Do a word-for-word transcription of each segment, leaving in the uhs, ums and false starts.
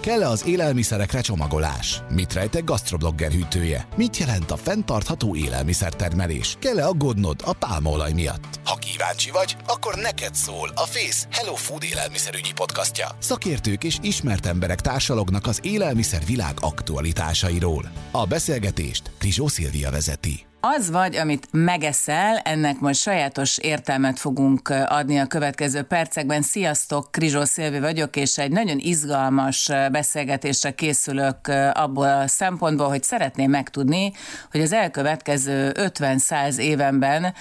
Kell-e az élelmiszerekre csomagolás? Mit rejt egy gasztroblogger hűtője? Mit jelent a fenntartható élelmiszertermelés? Kell-e aggódnod a pálmaolaj miatt? Ha kíváncsi vagy, akkor neked szól a FÉSZ Hello Food élelmiszerügyi podcastja. Szakértők és ismert emberek társalognak az élelmiszervilág aktualitásairól. A beszélgetést Krizsó Szilvia vezeti. Az vagy, amit megeszel, ennek most sajátos értelmet fogunk adni a következő percekben. Sziasztok, Krizsó Szilvi vagyok, és egy nagyon izgalmas beszélgetésre készülök abból a szempontból, hogy szeretném megtudni, hogy az elkövetkező ötven-száz évenben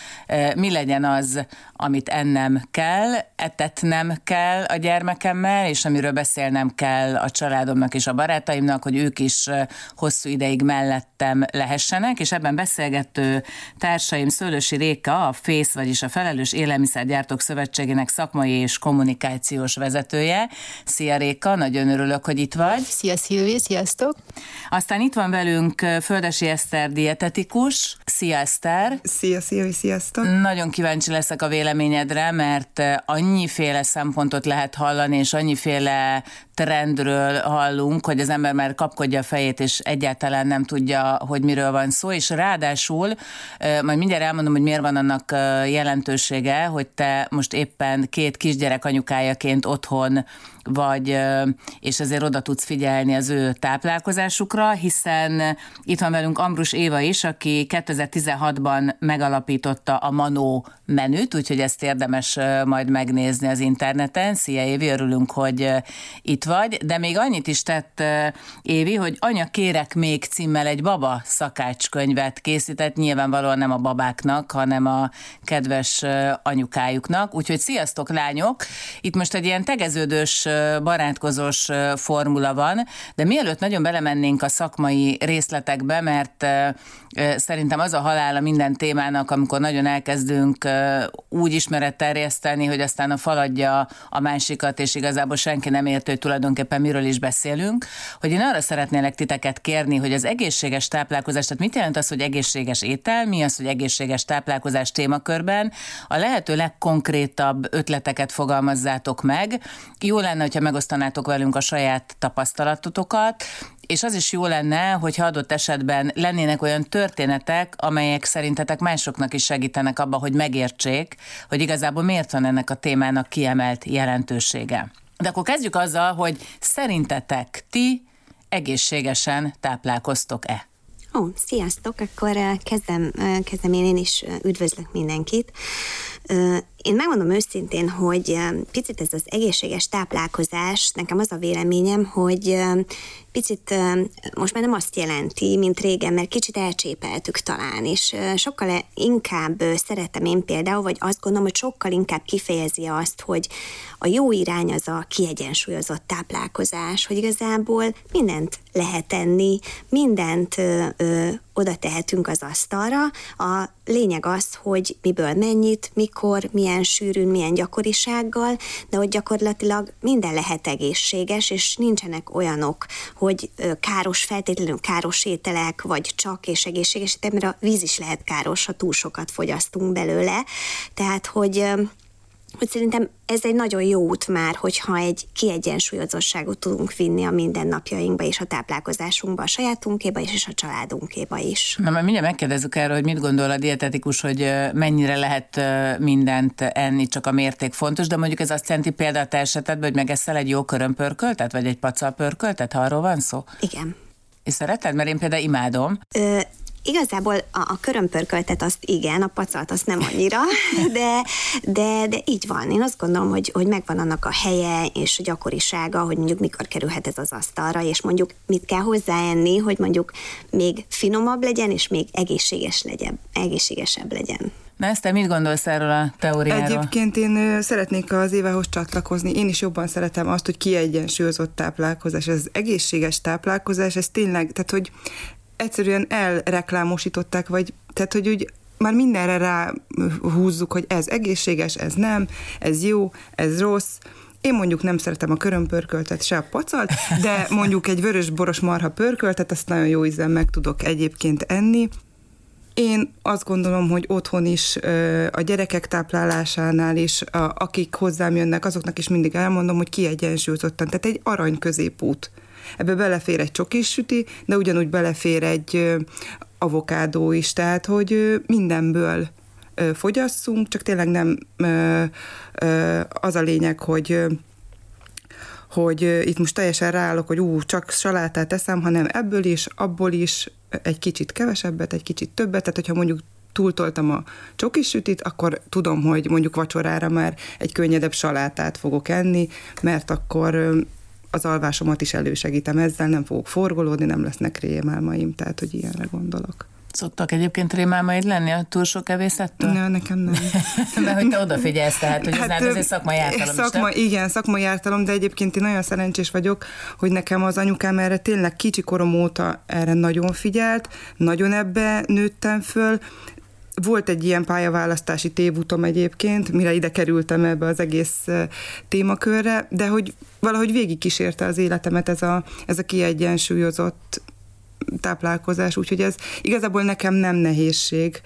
mi legyen az, amit ennem kell, etetnem kell a gyermekemmel, és amiről beszélnem kell a családomnak és a barátaimnak, hogy ők is hosszú ideig mellettem lehessenek, és ebben beszélgetünk társaim Szőlősi Réka, a FÉSZ, vagyis a Felelős Élelmiszergyártók Szövetségének szakmai és kommunikációs vezetője. Szia Réka, nagyon örülök, hogy itt vagy. Szia Szilvi, sziasztok! Aztán itt van velünk Földesi Eszter dietetikus. Szia Eszter! Szia Szilvi, sziasztok! Nagyon kíváncsi leszek a véleményedre, mert annyiféle szempontot lehet hallani, és annyiféle trendről hallunk, hogy az ember már kapkodja a fejét, és egyáltalán nem tudja, hogy miről van szó, és ráadásul majd mindjárt elmondom, hogy miért van annak jelentősége, hogy te most éppen két kisgyerek anyukájaként otthon vagy, és ezért oda tudsz figyelni az ő táplálkozásukra, hiszen itt van velünk Ambrus Éva is, aki kétezer-tizenhatban megalapította a Manó menüt, úgyhogy ezt érdemes majd megnézni az interneten. Szia Évi, örülünk, hogy itt vagy, de még annyit is tett Évi, hogy Anya kérek még címmel egy baba szakácskönyvet készített, nyilvánvalóan nem a babáknak, hanem a kedves anyukájuknak, úgyhogy sziasztok lányok, itt most egy ilyen tegeződős barátkozós formula van, de mielőtt nagyon belemennénk a szakmai részletekbe, mert szerintem az a halála minden témának, amikor nagyon elkezdünk úgy ismeretterjeszteni, hogy aztán a fal adja a másikat, és igazából senki nem értő, hogy tulajdonképpen miről is beszélünk, hogy én arra szeretnélek titeket kérni, hogy az egészséges táplálkozás, tehát mit jelent az, hogy egészséges étel, mi az, hogy egészséges táplálkozás témakörben, a lehető legkonkrétabb ötleteket fogalmazzátok meg. Jó lenne, hogyha megosztanátok velünk a saját tapasztalatotokat, és az is jó lenne, hogyha adott esetben lennének olyan történetek, amelyek szerintetek másoknak is segítenek abba, hogy megértsék, hogy igazából miért van ennek a témának kiemelt jelentősége. De akkor kezdjük azzal, hogy szerintetek ti egészségesen táplálkoztok-e? Ó, sziasztok, akkor kezdem, kezdem én, én is üdvözlök mindenkit. Én megmondom őszintén, hogy picit ez az egészséges táplálkozás, nekem az a véleményem, hogy picit most már nem azt jelenti, mint régen, mert kicsit elcsépeltük talán, és sokkal inkább szeretem én például, vagy azt gondolom, hogy sokkal inkább kifejezi azt, hogy a jó irány az a kiegyensúlyozott táplálkozás, hogy igazából mindent lehet enni, mindent oda tehetünk az asztalra. A lényeg az, hogy miből mennyit, mikor, milyen sűrűn, milyen gyakorisággal, de hogy gyakorlatilag minden lehet egészséges, és nincsenek olyanok, hogy káros, feltétlenül káros ételek, vagy csak és egészséges ételek, mert a víz is lehet káros, ha túl sokat fogyasztunk belőle. Tehát, hogy... hogy szerintem ez egy nagyon jó út már, hogyha egy kiegyensúlyozottságot tudunk vinni a mindennapjainkba és a táplálkozásunkba, a sajátunkéba is, és a családunkba is. Na, mert mindjárt megkérdezzük erről, hogy mit gondol a dietetikus, hogy mennyire lehet mindent enni, csak a mérték fontos, de mondjuk ez azt jelenti például a te esetedben, hogy megeszel egy jó körömpörköltet, vagy egy pacal pörköltet, ha arról van szó? Igen. És szereted? Mert én például imádom. Ö, Igazából a, a körömpörköltet azt igen, a pacalt azt nem annyira, de, de, de így van. Én azt gondolom, hogy, hogy megvan annak a helye és a gyakorisága, hogy mondjuk mikor kerülhet ez az asztalra, és mondjuk mit kell hozzáenni, hogy mondjuk még finomabb legyen, és még egészséges legyen, egészségesebb legyen. Na, ezt te mit gondolsz erről a teóriáról? Egyébként én szeretnék az Évához csatlakozni. Én is jobban szeretem azt, hogy kiegyensúlyozott táplálkozás. Ez egészséges táplálkozás, ez tényleg, tehát hogy egyszerűen elreklámosították, vagy tehát, hogy úgy már mindenre ráhúzzuk, hogy ez egészséges, ez nem, ez jó, ez rossz. Én mondjuk nem szeretem a körömpörköltet, se a pacalt, de mondjuk egy vörös-boros marha pörköltet, ezt nagyon jó ízben meg tudok egyébként enni. Én azt gondolom, hogy otthon is a gyerekek táplálásánál is, akik hozzám jönnek, azoknak is mindig elmondom, hogy kiegyensúlyozottan, tehát egy arany középút. Ebbe belefér egy csokis süti, de ugyanúgy belefér egy avokádó is, tehát hogy mindenből fogyasszunk, csak tényleg nem az a lényeg, hogy hogy itt most teljesen ráállok, hogy ú, csak salátát eszem, hanem ebből is, abból is, egy kicsit kevesebbet, egy kicsit többet, tehát hogyha mondjuk túltoltam a csokisütit, akkor tudom, hogy mondjuk vacsorára már egy könnyedebb salátát fogok enni, mert akkor az alvásomat is elősegítem ezzel, nem fogok forgolódni, nem lesznek rémálmaim, tehát hogy ilyenre gondolok. Szoktak egyébként rémálmaid lenni a túl sok evészettől? Ne, nekem nem. Mert hogy te odafigyelsz, tehát, hogy hát, ez azért szakmai ártalom szakma, is, nem? Igen, szakmai ártalom, de egyébként én nagyon szerencsés vagyok, hogy nekem az anyukám erre tényleg kicsi korom óta erre nagyon figyelt, nagyon ebbe nőttem föl. Volt egy ilyen pályaválasztási tévútom egyébként, mire ide kerültem ebbe az egész témakörre, de hogy valahogy végigkísérte az életemet ez a, ez a kiegyensúlyozott táplálkozás, úgyhogy ez igazából nekem nem nehézség.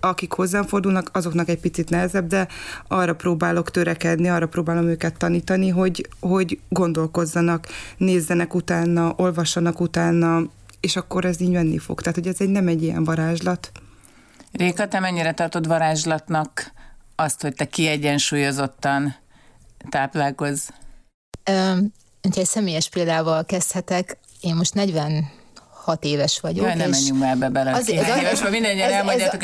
Akik hozzám fordulnak, azoknak egy picit nehezebb, de arra próbálok törekedni, arra próbálom őket tanítani, hogy, hogy gondolkozzanak, nézzenek utána, olvassanak utána, és akkor ez így menni fog. Tehát, hogy ez egy, nem egy ilyen varázslat. Réka, te mennyire tartod varázslatnak azt, hogy te kiegyensúlyozottan táplálkozz? Öm, hogyha egy személyes példával kezdhetek, én most negyvenhat éves vagyok. Jaj, nem menjünk már ebbe bele. Ez, ez,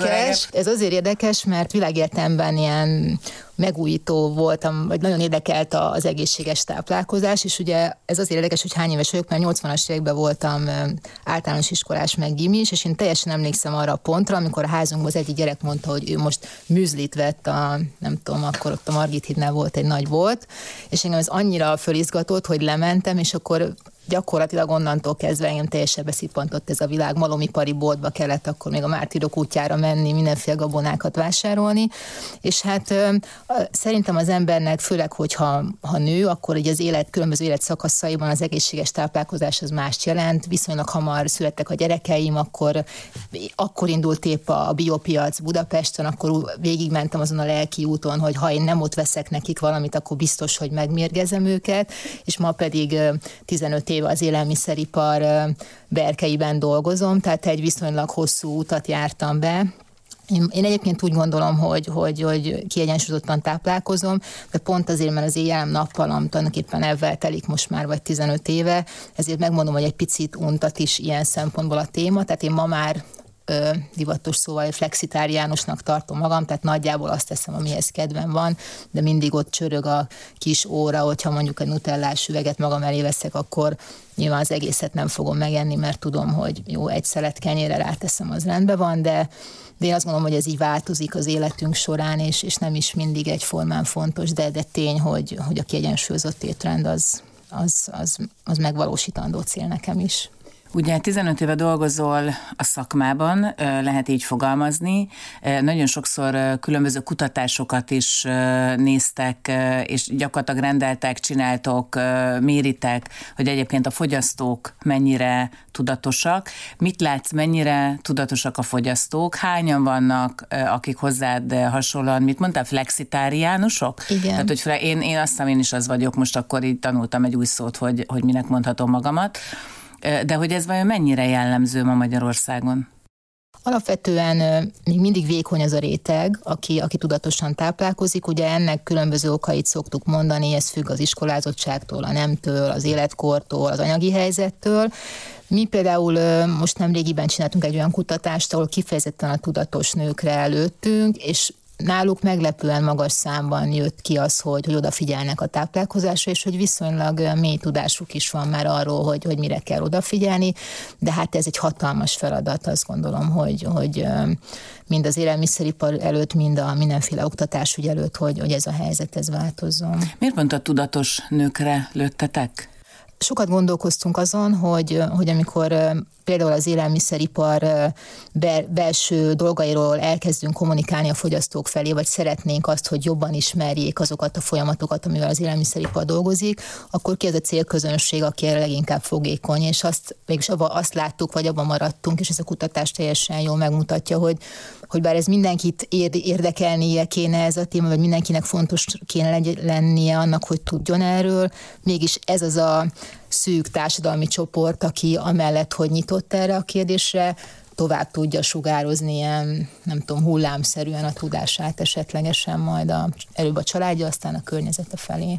ez, ez azért érdekes, mert világértelemben ilyen megújító voltam, vagy nagyon érdekelt az egészséges táplálkozás, és ugye ez azért érdekes, hogy hány éves vagyok, mert nyolcvanas években voltam általános iskolás, meg gimis, és én teljesen emlékszem arra a pontra, amikor a házunkban az egyik gyerek mondta, hogy ő most műzlit vett a, nem tudom, akkor ott a Margit hídnál volt egy nagy bolt, és engem ez annyira fölizgatott, hogy lementem, és akkor gyakorlatilag onnantól kezdve engem teljesen beszippantott ez a világ, malomipari boltba kellett akkor még a Mártírok útjára menni, mindenféle gabonákat vásárolni, és hát szerintem az embernek, főleg, hogyha ha nő, akkor így az élet, különböző életszakaszaiban az egészséges táplálkozás az mást jelent. Viszonylag hamar születtek a gyerekeim, akkor, akkor indult épp a, a biopiac Budapesten, akkor végigmentem azon a lelki úton, hogy ha én nem ott veszek nekik valamit, akkor biztos, hogy megmérgezem őket, és ma pedig tizenöt éve az élelmiszeripar berkeiben dolgozom, tehát egy viszonylag hosszú utat jártam be. Én egyébként úgy gondolom, hogy, hogy, hogy kiegyensúlyozottan táplálkozom, de pont azért, mert az éjjelem nappalom tulajdonképpen ebben telik most már, vagy tizenöt éve, ezért megmondom, hogy egy picit untat is ilyen szempontból a téma, tehát én ma már ö, divatos szóval flexitáriánusnak tartom magam, tehát nagyjából azt teszem, amihez kedvem van, de mindig ott csörög a kis óra, hogyha mondjuk egy nutellás üveget magam elé veszek, akkor nyilván az egészet nem fogom megenni, mert tudom, hogy jó, egy szelet kenyérre ráteszem, az rendben van, de De én azt gondolom, hogy ez így változik az életünk során, és, és nem is mindig egyformán fontos, de, de tény, hogy, hogy a kiegyensúlyozott étrend az, az, az, az megvalósítandó cél nekem is. Ugye tizenöt éve dolgozol a szakmában, lehet így fogalmazni. Nagyon sokszor különböző kutatásokat is néztek, és gyakorlatilag rendeltek, csináltok, méritek, hogy egyébként a fogyasztók mennyire tudatosak. Mit látsz, mennyire tudatosak a fogyasztók? Hányan vannak, akik hozzád hasonlóan, mit mondtál, flexitáriánusok? Igen. Tehát, hogy én, én azt hiszem, én is az vagyok, most akkor így tanultam egy új szót, hogy, hogy minek mondhatom magamat. De hogy ez vajon mennyire jellemző ma Magyarországon? Alapvetően még mindig vékony az a réteg, aki, aki tudatosan táplálkozik. Ugye ennek különböző okait szoktuk mondani, ez függ az iskolázottságtól, a nemtől, az életkortól, az anyagi helyzettől. Mi például most nemrégiben csináltunk egy olyan kutatást, ahol kifejezetten a tudatos nőkre lőttünk, és náluk meglepően magas számban jött ki az, hogy, hogy odafigyelnek a táplálkozásra, és hogy viszonylag mély tudásuk is van már arról, hogy, hogy mire kell odafigyelni, de hát ez egy hatalmas feladat, azt gondolom, hogy, hogy mind az élelmiszeripar előtt, mind a mindenféle oktatásügy előtt, hogy, hogy ez a helyzet, ez változzon. Miért pont a tudatos nőkre lőttetek? Sokat gondolkoztunk azon, hogy, hogy amikor például az élelmiszeripar belső dolgairól elkezdünk kommunikálni a fogyasztók felé, vagy szeretnénk azt, hogy jobban ismerjék azokat a folyamatokat, amivel az élelmiszeripar dolgozik, akkor ki az a célközönség, aki erre leginkább fogékony, és azt, mégis abba azt láttuk, vagy abban maradtunk, és ez a kutatás teljesen jól megmutatja, hogy, hogy bár ez mindenkit érdekelnie kéne ez a téma, vagy mindenkinek fontos kéne lennie annak, hogy tudjon erről, mégis ez az a szűk társadalmi csoport, aki amellett, hogy nyitott erre a kérdésre, tovább tudja sugározni ilyen, nem tudom, hullámszerűen a tudását esetlegesen majd a, előbb a családja, aztán a környezete felé.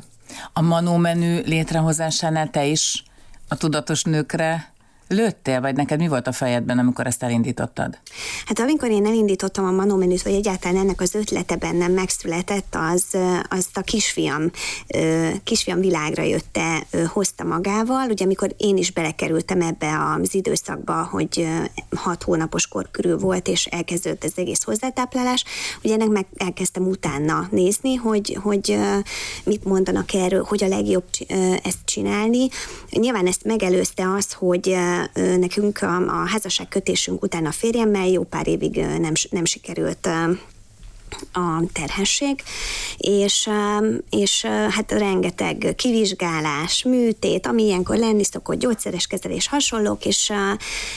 A Manó menü létrehozásánál te is a tudatos nőkre lőttél, vagy neked mi volt a fejedben, amikor ezt elindítottad? Hát amikor én elindítottam a Manó menüt, vagy egyáltalán ennek az ötlete bennem megszületett, az, azt a kisfiam, kisfiam világra jötte, hozta magával. Ugye amikor én is belekerültem ebbe az időszakba, hogy hat hónapos kor körül volt, és elkezdődött az egész hozzátáplálás, ugye ennek meg elkezdtem utána nézni, hogy, hogy mit mondanak erről, hogy a legjobb ezt csinálni. Nyilván ezt megelőzte az, hogy nekünk a, a házasságkötésünk után a férjemmel jó pár évig nem, nem sikerült a terhesség, és, és hát rengeteg kivizsgálás, műtét, ami ilyenkor lenni szokott, gyógyszeres kezelés, hasonlók, és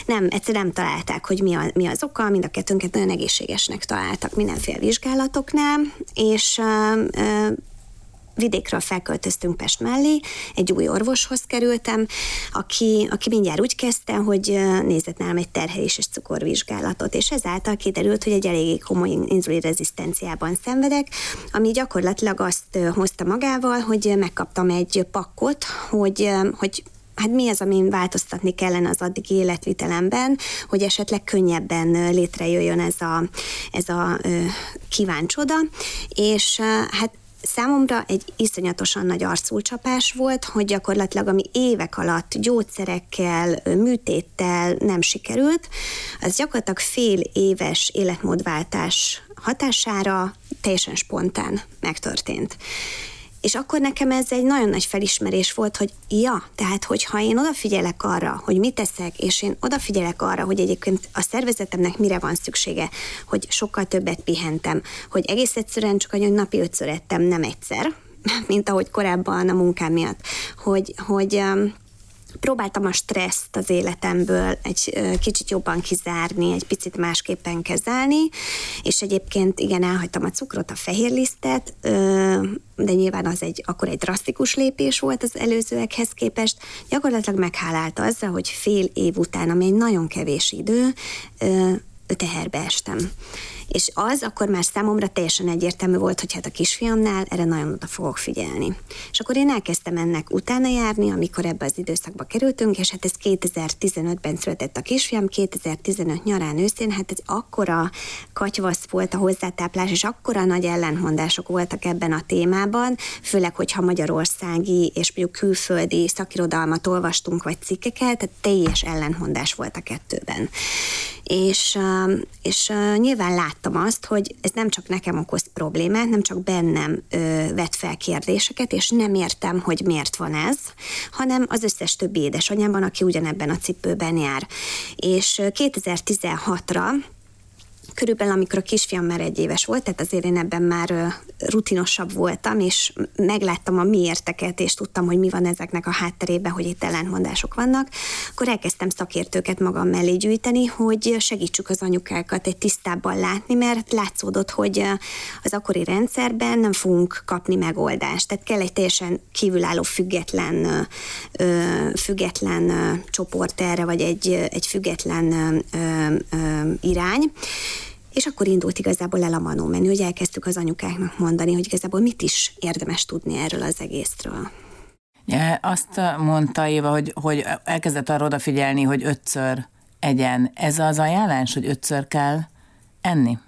nem, egyszerűen nem találták, hogy mi, a, mi az oka, mind a kettőnket nagyon egészségesnek találtak mindenféle vizsgálatoknál, és vidékről felköltöztünk Pest mellé, egy új orvoshoz kerültem, aki, aki mindjárt úgy kezdte, hogy nézett nálam egy terhelés és cukorvizsgálatot, és ezáltal kiderült, hogy egy eléggé komoly inzulin rezisztenciában szenvedek, ami gyakorlatilag azt hozta magával, hogy megkaptam egy pakkot, hogy, hogy hát mi az, amin változtatni kellene az addigi életvitelemben, hogy esetleg könnyebben létrejöjjön ez a, ez a kíváncsoda, és hát számomra egy iszonyatosan nagy arculcsapás volt, hogy gyakorlatilag ami évek alatt gyógyszerekkel, műtéttel nem sikerült, az gyakorlatilag fél éves életmódváltás hatására teljesen spontán megtörtént. És akkor nekem ez egy nagyon nagy felismerés volt, hogy ja, tehát hogyha én odafigyelek arra, hogy mit teszek, és én odafigyelek arra, hogy egyébként a szervezetemnek mire van szüksége, hogy sokkal többet pihentem, hogy egész egyszerűen csak egy napi ötször ettem, nem egyszer, mint ahogy korábban a munkám miatt, hogy... hogy próbáltam a stresszt az életemből egy kicsit jobban kizárni, egy picit másképpen kezelni, és egyébként igen, elhagytam a cukrot, a fehérlisztet, de nyilván az egy, akkor egy drasztikus lépés volt az előzőekhez képest. Gyakorlatilag meghálálta azzal, hogy fél év után, ami egy nagyon kevés idő, teherbe estem. És az akkor már számomra teljesen egyértelmű volt, hogy hát a kisfiamnál erre nagyon oda fogok figyelni. És akkor én elkezdtem ennek utána járni, amikor ebbe az időszakba kerültünk, és hát ez kétezer-tizenötben született a kisfiam, kétezer-tizenöt nyarán őszén, hát ez akkora katyvasz volt a hozzátáplás, és akkora nagy ellentmondások voltak ebben a témában, főleg, hogyha magyarországi és mondjuk külföldi szakirodalmat olvastunk, vagy cikkeket, tehát teljes ellentmondás volt a kettőben. És, és nyilván láttam azt, hogy ez nem csak nekem okoz problémát, nem csak bennem ö, vett fel kérdéseket, és nem értem, hogy miért van ez, hanem az összes többi édesanyámban, aki ugyanebben a cipőben jár. És kétezer-tizenhatra körülbelül, amikor a kisfiam már egy éves volt, tehát azért én ebben már rutinosabb voltam, és megláttam a miérteket, és tudtam, hogy mi van ezeknek a hátterében, hogy itt ellentmondások vannak, akkor elkezdtem szakértőket magam mellé gyűjteni, hogy segítsük az anyukákat egy tisztábban látni, mert látszódott, hogy az akkori rendszerben nem fogunk kapni megoldást. Tehát kell egy teljesen kívülálló független, független csoport erre, vagy egy, egy független irány. És akkor indult igazából el a Manó menü, hogy elkezdtük az anyukáknak mondani, hogy igazából mit is érdemes tudni erről az egészről. Azt mondta Éva, hogy, hogy elkezdett arra odafigyelni, hogy ötször egyen. Ez az ajánlás, hogy ötször kell enni?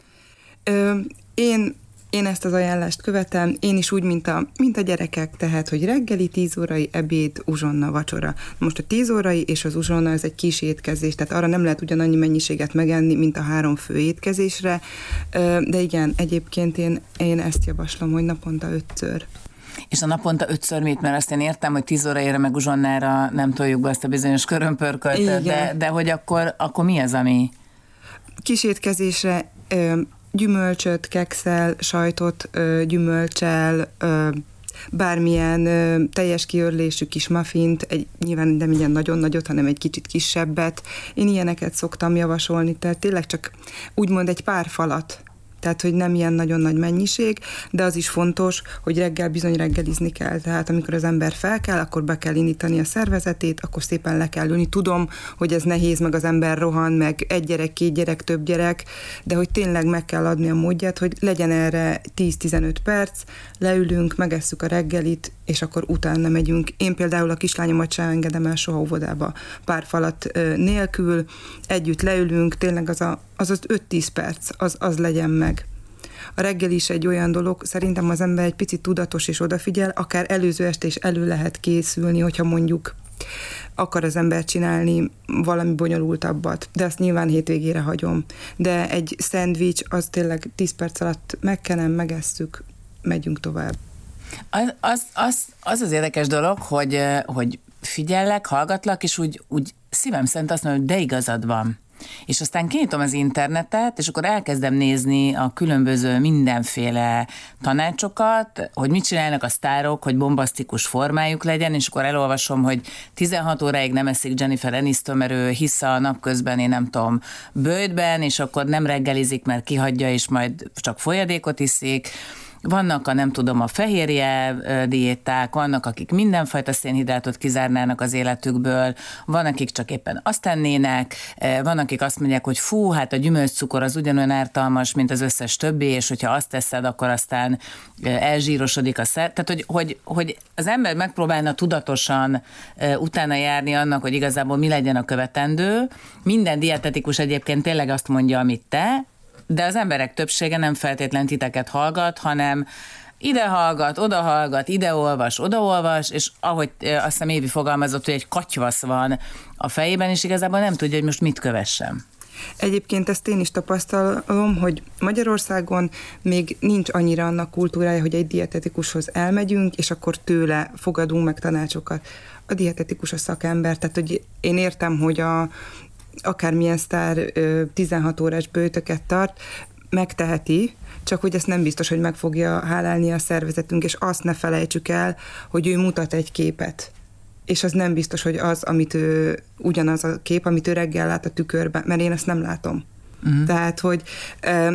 Ö, én, én ezt az ajánlást követem, én is úgy, mint a, mint a gyerekek, tehát, hogy reggeli, tíz órai, ebéd, uzsonna, vacsora. Most a tíz órai és az uzsonna, ez egy kis étkezés, tehát arra nem lehet ugyanannyi mennyiséget megenni, mint a három fő étkezésre, de igen, egyébként én, én ezt javaslom, hogy naponta ötször. És a naponta ötször mit, mert azt én értem, hogy tíz óraira meg uzsonnára nem toljuk be azt a bizonyos körömpörkölt, de, de hogy akkor, akkor mi az, ami? Kis étkezésre gyümölcsöt, kekszel, sajtot gyümölcsel, bármilyen ö, teljes kiörlésű kis muffint, egy, nyilván nem ilyen nagyon nagyot, hanem egy kicsit kisebbet. Én ilyeneket szoktam javasolni, tehát tényleg csak úgymond egy pár falat, tehát hogy nem ilyen nagyon nagy mennyiség, de az is fontos, hogy reggel bizony reggelizni kell, tehát amikor az ember felkel, akkor be kell indítani a szervezetét, akkor szépen le kell ülni. Tudom, hogy ez nehéz, meg az ember rohan, meg egy gyerek, két gyerek, több gyerek, de hogy tényleg meg kell adni a módját, hogy legyen erre tíz-tizenöt perc, leülünk, megesszük a reggelit, és akkor utána megyünk. Én például a kislányomat sem engedem el soha óvodába pár falat nélkül, együtt leülünk, tényleg az a, az, az öt-tíz perc, az, az legyen meg. A reggel is egy olyan dolog, szerintem az ember egy picit tudatos és odafigyel, akár előző este is elő lehet készülni, hogyha mondjuk akar az ember csinálni valami bonyolultabbat, de azt nyilván hétvégére hagyom. De egy szendvics, az tényleg tíz perc alatt megkenem, megesszük, megyünk tovább. Az az, az, az az érdekes dolog, hogy, hogy figyellek, hallgatlak, és úgy, úgy szívem szerint azt mondom, hogy de igazad van. És aztán kinyitom az internetet, és akkor elkezdem nézni a különböző mindenféle tanácsokat, hogy mit csinálnak a sztárok, hogy bombasztikus formájuk legyen, és akkor elolvasom, hogy tizenhat óráig nem eszik Jennifer Aniston, mert ő hisz a napközben, én nem tudom, böjtben, és akkor nem reggelizik, mert kihagyja, és majd csak folyadékot iszik. Vannak a, nem tudom, a fehérje diéták, vannak, akik mindenfajta szénhidrátot kizárnának az életükből, van, akik csak éppen azt tennének, van, akik azt mondják, hogy fú, hát a gyümölcscukor az ugyanolyan ártalmas, mint az összes többi, és hogyha azt teszed, akkor aztán elzsírosodik a szer. Tehát, hogy, hogy, hogy az ember megpróbálna tudatosan utána járni annak, hogy igazából mi legyen a követendő. Minden dietetikus egyébként tényleg azt mondja, amit te, de az emberek többsége nem feltétlen titeket hallgat, hanem ide hallgat, oda hallgat, ide olvas, oda olvas, és ahogy azt hiszem Évi fogalmazott, hogy egy katyvasz van a fejében, és igazából nem tudja, hogy most mit kövessem. Egyébként ezt én is tapasztalom, hogy Magyarországon még nincs annyira annak kultúrája, hogy egy dietetikushoz elmegyünk, és akkor tőle fogadunk meg tanácsokat. A dietetikus a szakember, tehát hogy én értem, hogy a akármilyen sztár tizenhat órás böjtöket tart, megteheti, csak hogy ezt nem biztos, hogy meg fogja hálálni a szervezetünk, és azt ne felejtsük el, hogy ő mutat egy képet. És az nem biztos, hogy az, amit ő, ugyanaz a kép, amit ő reggel lát a tükörben, mert én ezt nem látom. Uh-huh. Tehát, hogy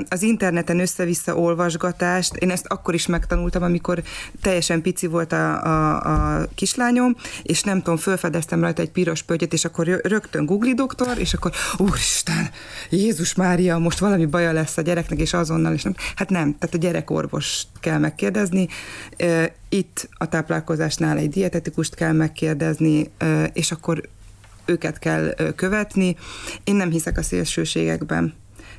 az interneten össze-vissza olvasgatást, én ezt akkor is megtanultam, amikor teljesen pici volt a, a, a kislányom, és nem tudom, felfedeztem rajta egy piros pöttyöt, és akkor rögtön Google doktor, és akkor úristen, Jézus Mária, most valami baja lesz a gyereknek, és azonnal, és nem. Hát nem, tehát a gyerekorvost kell megkérdezni, itt a táplálkozásnál egy dietetikust kell megkérdezni, és akkor őket kell követni. Én nem hiszek a szélsőségekben.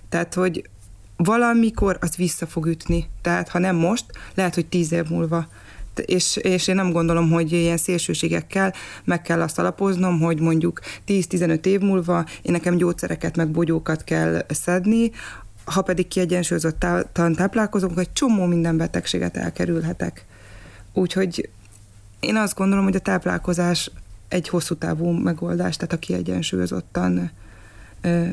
Tehát, hogy valamikor az vissza fog ütni. Tehát, ha nem most, lehet, hogy tíz év múlva. És, és én nem gondolom, hogy ilyen szélsőségekkel meg kell azt alapoznom, hogy mondjuk tíz-tizenöt év múlva én nekem gyógyszereket, meg bogyókat kell szedni, ha pedig kiegyensúlyozottan táplálkozunk, egy csomó minden betegséget elkerülhetek. Úgyhogy én azt gondolom, hogy a táplálkozás egy hosszú távú megoldás, tehát a kiegyensúlyozottan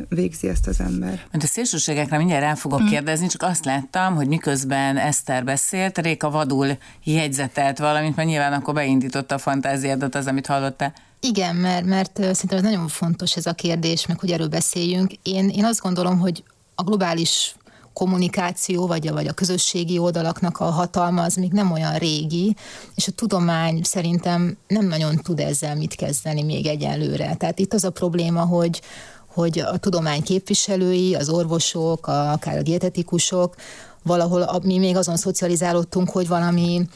végzi ezt az ember. Mert a szélsőségekre mindjárt rá fogok mm. kérdezni, csak azt láttam, hogy miközben Eszter beszélt, Réka vadul jegyzetelt valamit, mert nyilván akkor beindította a fantáziádat az, amit hallottál. Igen, mert, mert szerintem ez nagyon fontos ez a kérdés, meg hogy erről beszéljünk. Én, én azt gondolom, hogy a globális kommunikáció, vagy a, vagy a közösségi oldalaknak a hatalma, az még nem olyan régi, és a tudomány szerintem nem nagyon tud ezzel mit kezdeni még egyelőre. Tehát itt az a probléma, hogy, hogy a tudomány képviselői, az orvosok, a, akár a dietetikusok, valahol a, mi még azon szocializálódtunk, hogy valami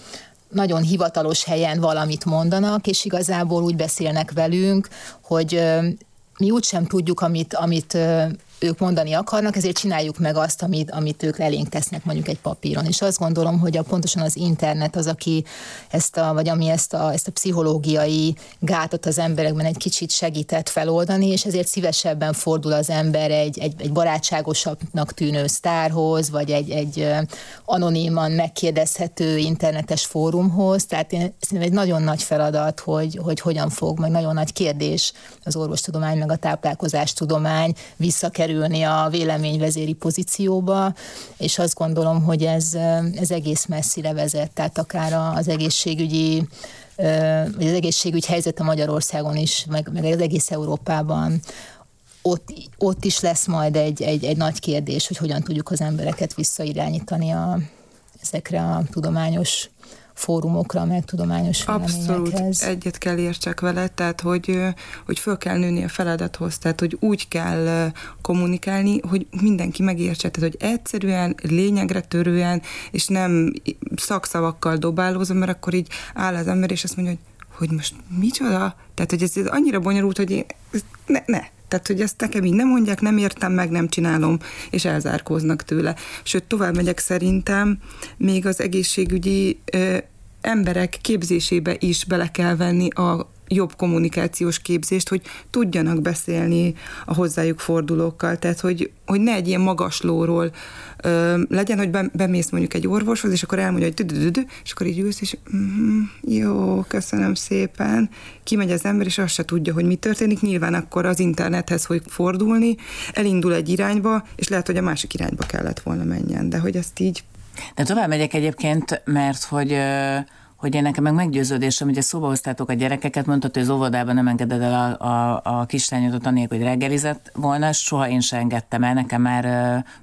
nagyon hivatalos helyen valamit mondanak, és igazából úgy beszélnek velünk, hogy mi úgysem tudjuk, amit, amit ők mondani akarnak, ezért csináljuk meg azt, amit, amit ők elénk tesznek mondjuk egy papíron. És azt gondolom, hogy a, pontosan az internet az, aki ezt a, vagy ami ezt a, ezt a pszichológiai gátot az emberekben egy kicsit segített feloldani, és ezért szívesebben fordul az ember egy, egy, egy barátságosabbnak tűnő sztárhoz, vagy egy, egy anoniman megkérdezhető internetes fórumhoz. Tehát én szerintem egy nagyon nagy feladat, hogy, hogy hogyan fog, meg nagyon nagy kérdés az orvostudomány, meg a táplálkozástudomány visszakerülni a véleményvezéri pozícióba, és azt gondolom, hogy ez, ez egész messzire vezet, tehát akár az egészségügyi, vagy az egészségügy helyzete Magyarországon is, meg, meg az egész Európában, ott, ott is lesz majd egy, egy, egy nagy kérdés, hogy hogyan tudjuk az embereket visszairányítani a, ezekre a tudományos fórumokra, meg tudományos Abszolút egyet kell értsek vele, tehát hogy, hogy föl kell nőni a feladathoz, tehát hogy úgy kell kommunikálni, hogy mindenki megértse, tehát hogy egyszerűen, lényegre törően, és nem szakszavakkal dobálózom, mert akkor így áll az ember, és azt mondja, hogy, hogy most micsoda? Tehát, hogy ez, ez annyira bonyolult, hogy én, ne, ne. Tehát, hogy ezt nekem így nem mondják, nem értem meg, nem csinálom, és elzárkóznak tőle. Sőt, tovább megyek szerintem, még az egészségügyi ö, emberek képzésébe is bele kell venni a jobb kommunikációs képzést, hogy tudjanak beszélni a hozzájuk fordulókkal, tehát, hogy, hogy ne egy ilyen magaslóról ö, legyen, hogy be, bemész mondjuk egy orvoshoz, és akkor elmondja, hogy dü-dü-dü, és akkor így ülsz, és mm, jó, köszönöm szépen. Kimegy az ember, és azt se tudja, hogy mi történik. Nyilván akkor az internethez fog fordulni, elindul egy irányba, és lehet, hogy a másik irányba kellett volna menjen, de hogy ezt így... De tovább megyek egyébként, mert hogy... Ö... hogy én nekem meg meggyőződésem, ugye szóba hoztátok a gyerekeket, mondtad, hogy az óvodában nem engeded el a, a, a kislányodat anélkül, hogy reggelizett volna, soha én sem engedtem el, nekem már,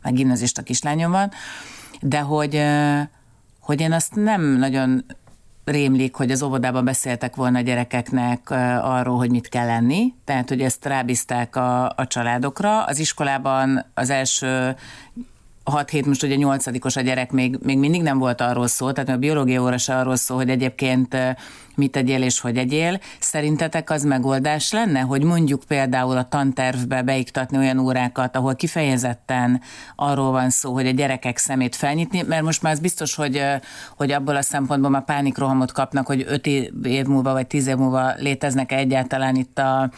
már gimnazista kislányom van, de hogy, hogy én azt nem nagyon rémlik, hogy az óvodában beszéltek volna a gyerekeknek arról, hogy mit kell enni, tehát hogy ezt rábízták a, a családokra. Az iskolában az első hat-hét, most ugye nyolcadikos a gyerek, még, még mindig nem volt arról szó, tehát a biológia óra se arról szó, hogy egyébként mit egyél és hogy egyél. Szerintetek az megoldás lenne, hogy mondjuk például a tantervbe beiktatni olyan órákat, ahol kifejezetten arról van szó, hogy a gyerekek szemét felnyitni, mert most már az biztos, hogy, hogy abból a szempontból már pánikrohamot kapnak, hogy öt év múlva vagy tíz év múlva léteznek egyáltalán itt a,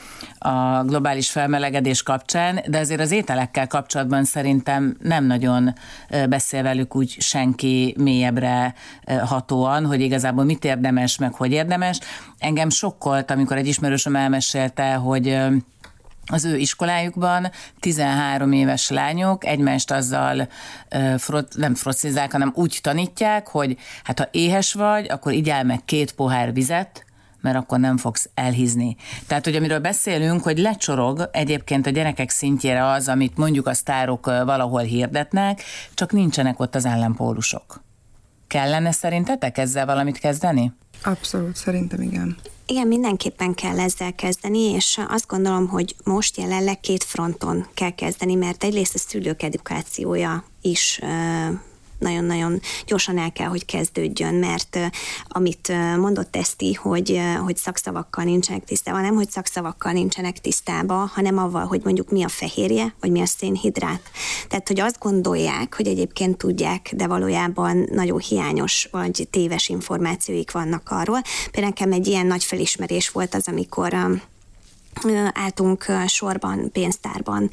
a globális felmelegedés kapcsán, de azért az ételekkel kapcsolatban szerintem nem nagyon beszél velük úgy senki mélyebbre hatóan, hogy igazából mit érdemes, meg hogy érdemes. Érdemes. Engem sokkolt, amikor egy ismerősöm elmesélte, hogy az ő iskolájukban tizenhárom éves lányok egymást azzal frot, nem frocizzák, hanem úgy tanítják, hogy hát ha éhes vagy, akkor igyál meg két pohár vizet, mert akkor nem fogsz elhízni. Tehát, hogy amiről beszélünk, hogy lecsorog egyébként a gyerekek szintjére az, amit mondjuk a sztárok valahol hirdetnek, csak nincsenek ott az ellenpólusok. Kellene szerintetek ezzel valamit kezdeni? Abszolút, szerintem igen. Igen, mindenképpen kell ezzel kezdeni, és azt gondolom, hogy most jelenleg két fronton kell kezdeni, mert egyrészt a szülők edukációja is nagyon-nagyon gyorsan el kell, hogy kezdődjön, mert amit mondott Eszti, hogy, hogy szakszavakkal nincsenek tisztában, nem, hogy szakszavakkal nincsenek tisztában, hanem avval, hogy mondjuk mi a fehérje, vagy mi a szénhidrát. Tehát, hogy azt gondolják, hogy egyébként tudják, de valójában nagyon hiányos, vagy téves információik vannak arról. Például nekem egy ilyen nagy felismerés volt az, amikor álltunk sorban, pénztárban,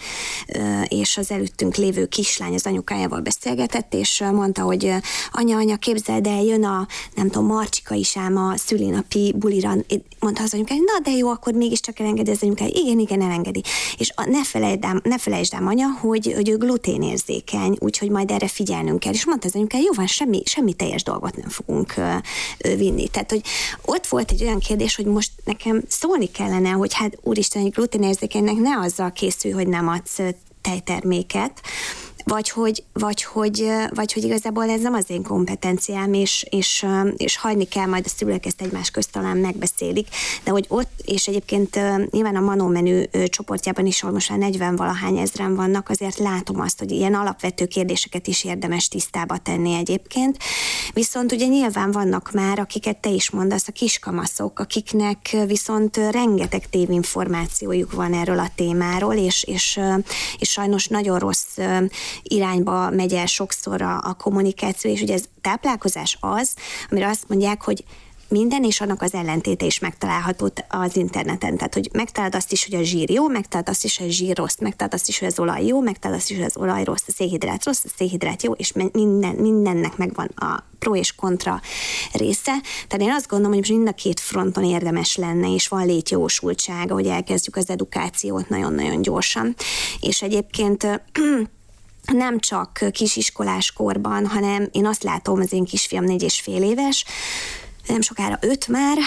és az előttünk lévő kislány az anyukájával beszélgetett, és mondta, hogy anya, anya, képzeld el, jön a, nem tudom, Marcsika is ám a szülinapi bulira, mondta az anyukája, na de jó, akkor mégiscsak elengedi az anyukája, igen, igen, elengedi. És ne felejtsd ám, ne felejtsd ám anya, hogy, hogy ő gluténérzékeny, úgyhogy majd erre figyelnünk kell. És mondta az anyukája, jó van, semmi, semmi teljes dolgot nem fogunk vinni. Tehát, hogy ott volt egy olyan kérdés, hogy most nekem szólni kellene, hogy hát úristen, hogy gluténérzékenynek ne azzal készül, hogy nem adsz tejterméket, Vagy hogy, vagy, hogy, vagy hogy igazából ez nem az én kompetenciám, és, és, és hagyni kell, majd a szülők ezt egymás közt talán megbeszélik, de hogy ott, és egyébként nyilván a Manó menü csoportjában is, ahol most már negyven valahány ezren vannak, azért látom azt, hogy ilyen alapvető kérdéseket is érdemes tisztába tenni egyébként, viszont ugye nyilván vannak már, akiket te is mondasz, a kiskamaszok, akiknek viszont rengeteg tévinformációjuk van erről a témáról, és, és, és sajnos nagyon rossz irányba megy el sokszor a, a kommunikáció, és ugye ez táplálkozás az, amire azt mondják, hogy minden és annak az ellentéte is megtalálható az interneten. Tehát, hogy megtalálod azt is, hogy a zsír jó, megtalálod azt is, hogy a zsír rossz, megtalálod azt is, hogy az olaj jó, megtalálod azt is, hogy az olaj rossz, a szénhidrát rossz, a szénhidrát jó, és minden, mindennek megvan a pro és kontra része. Tehát én azt gondolom, hogy mind a két fronton érdemes lenne, és van létjósultsága, hogy elkezdjük az edukációt nagyon-nagyon gyorsan. És egyébként nem csak kisiskolás korban, hanem én azt látom, az én kisfiam négy és fél éves, nem sokára öt már,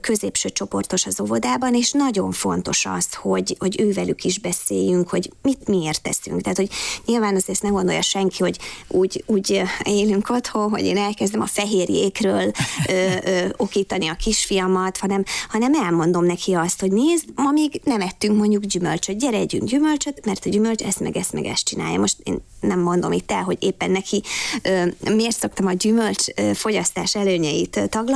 középső csoportos az óvodában, és nagyon fontos az, hogy, hogy ővelük is beszéljünk, hogy mit miért teszünk. Tehát, hogy nyilván azért ne gondolja senki, hogy úgy, úgy élünk otthon, hogy én elkezdem a fehérjékről ö, ö, okítani a kisfiamat, hanem, hanem elmondom neki azt, hogy nézd, ma még nem ettünk mondjuk gyümölcsöt, gyere, együnk gyümölcsöt, mert a gyümölcs ezt meg ezt meg ezt csinálja. Most én nem mondom itt el, hogy éppen neki ö, miért szoktam a gyümölcs ö, fogyasztás előnyeit taglalni,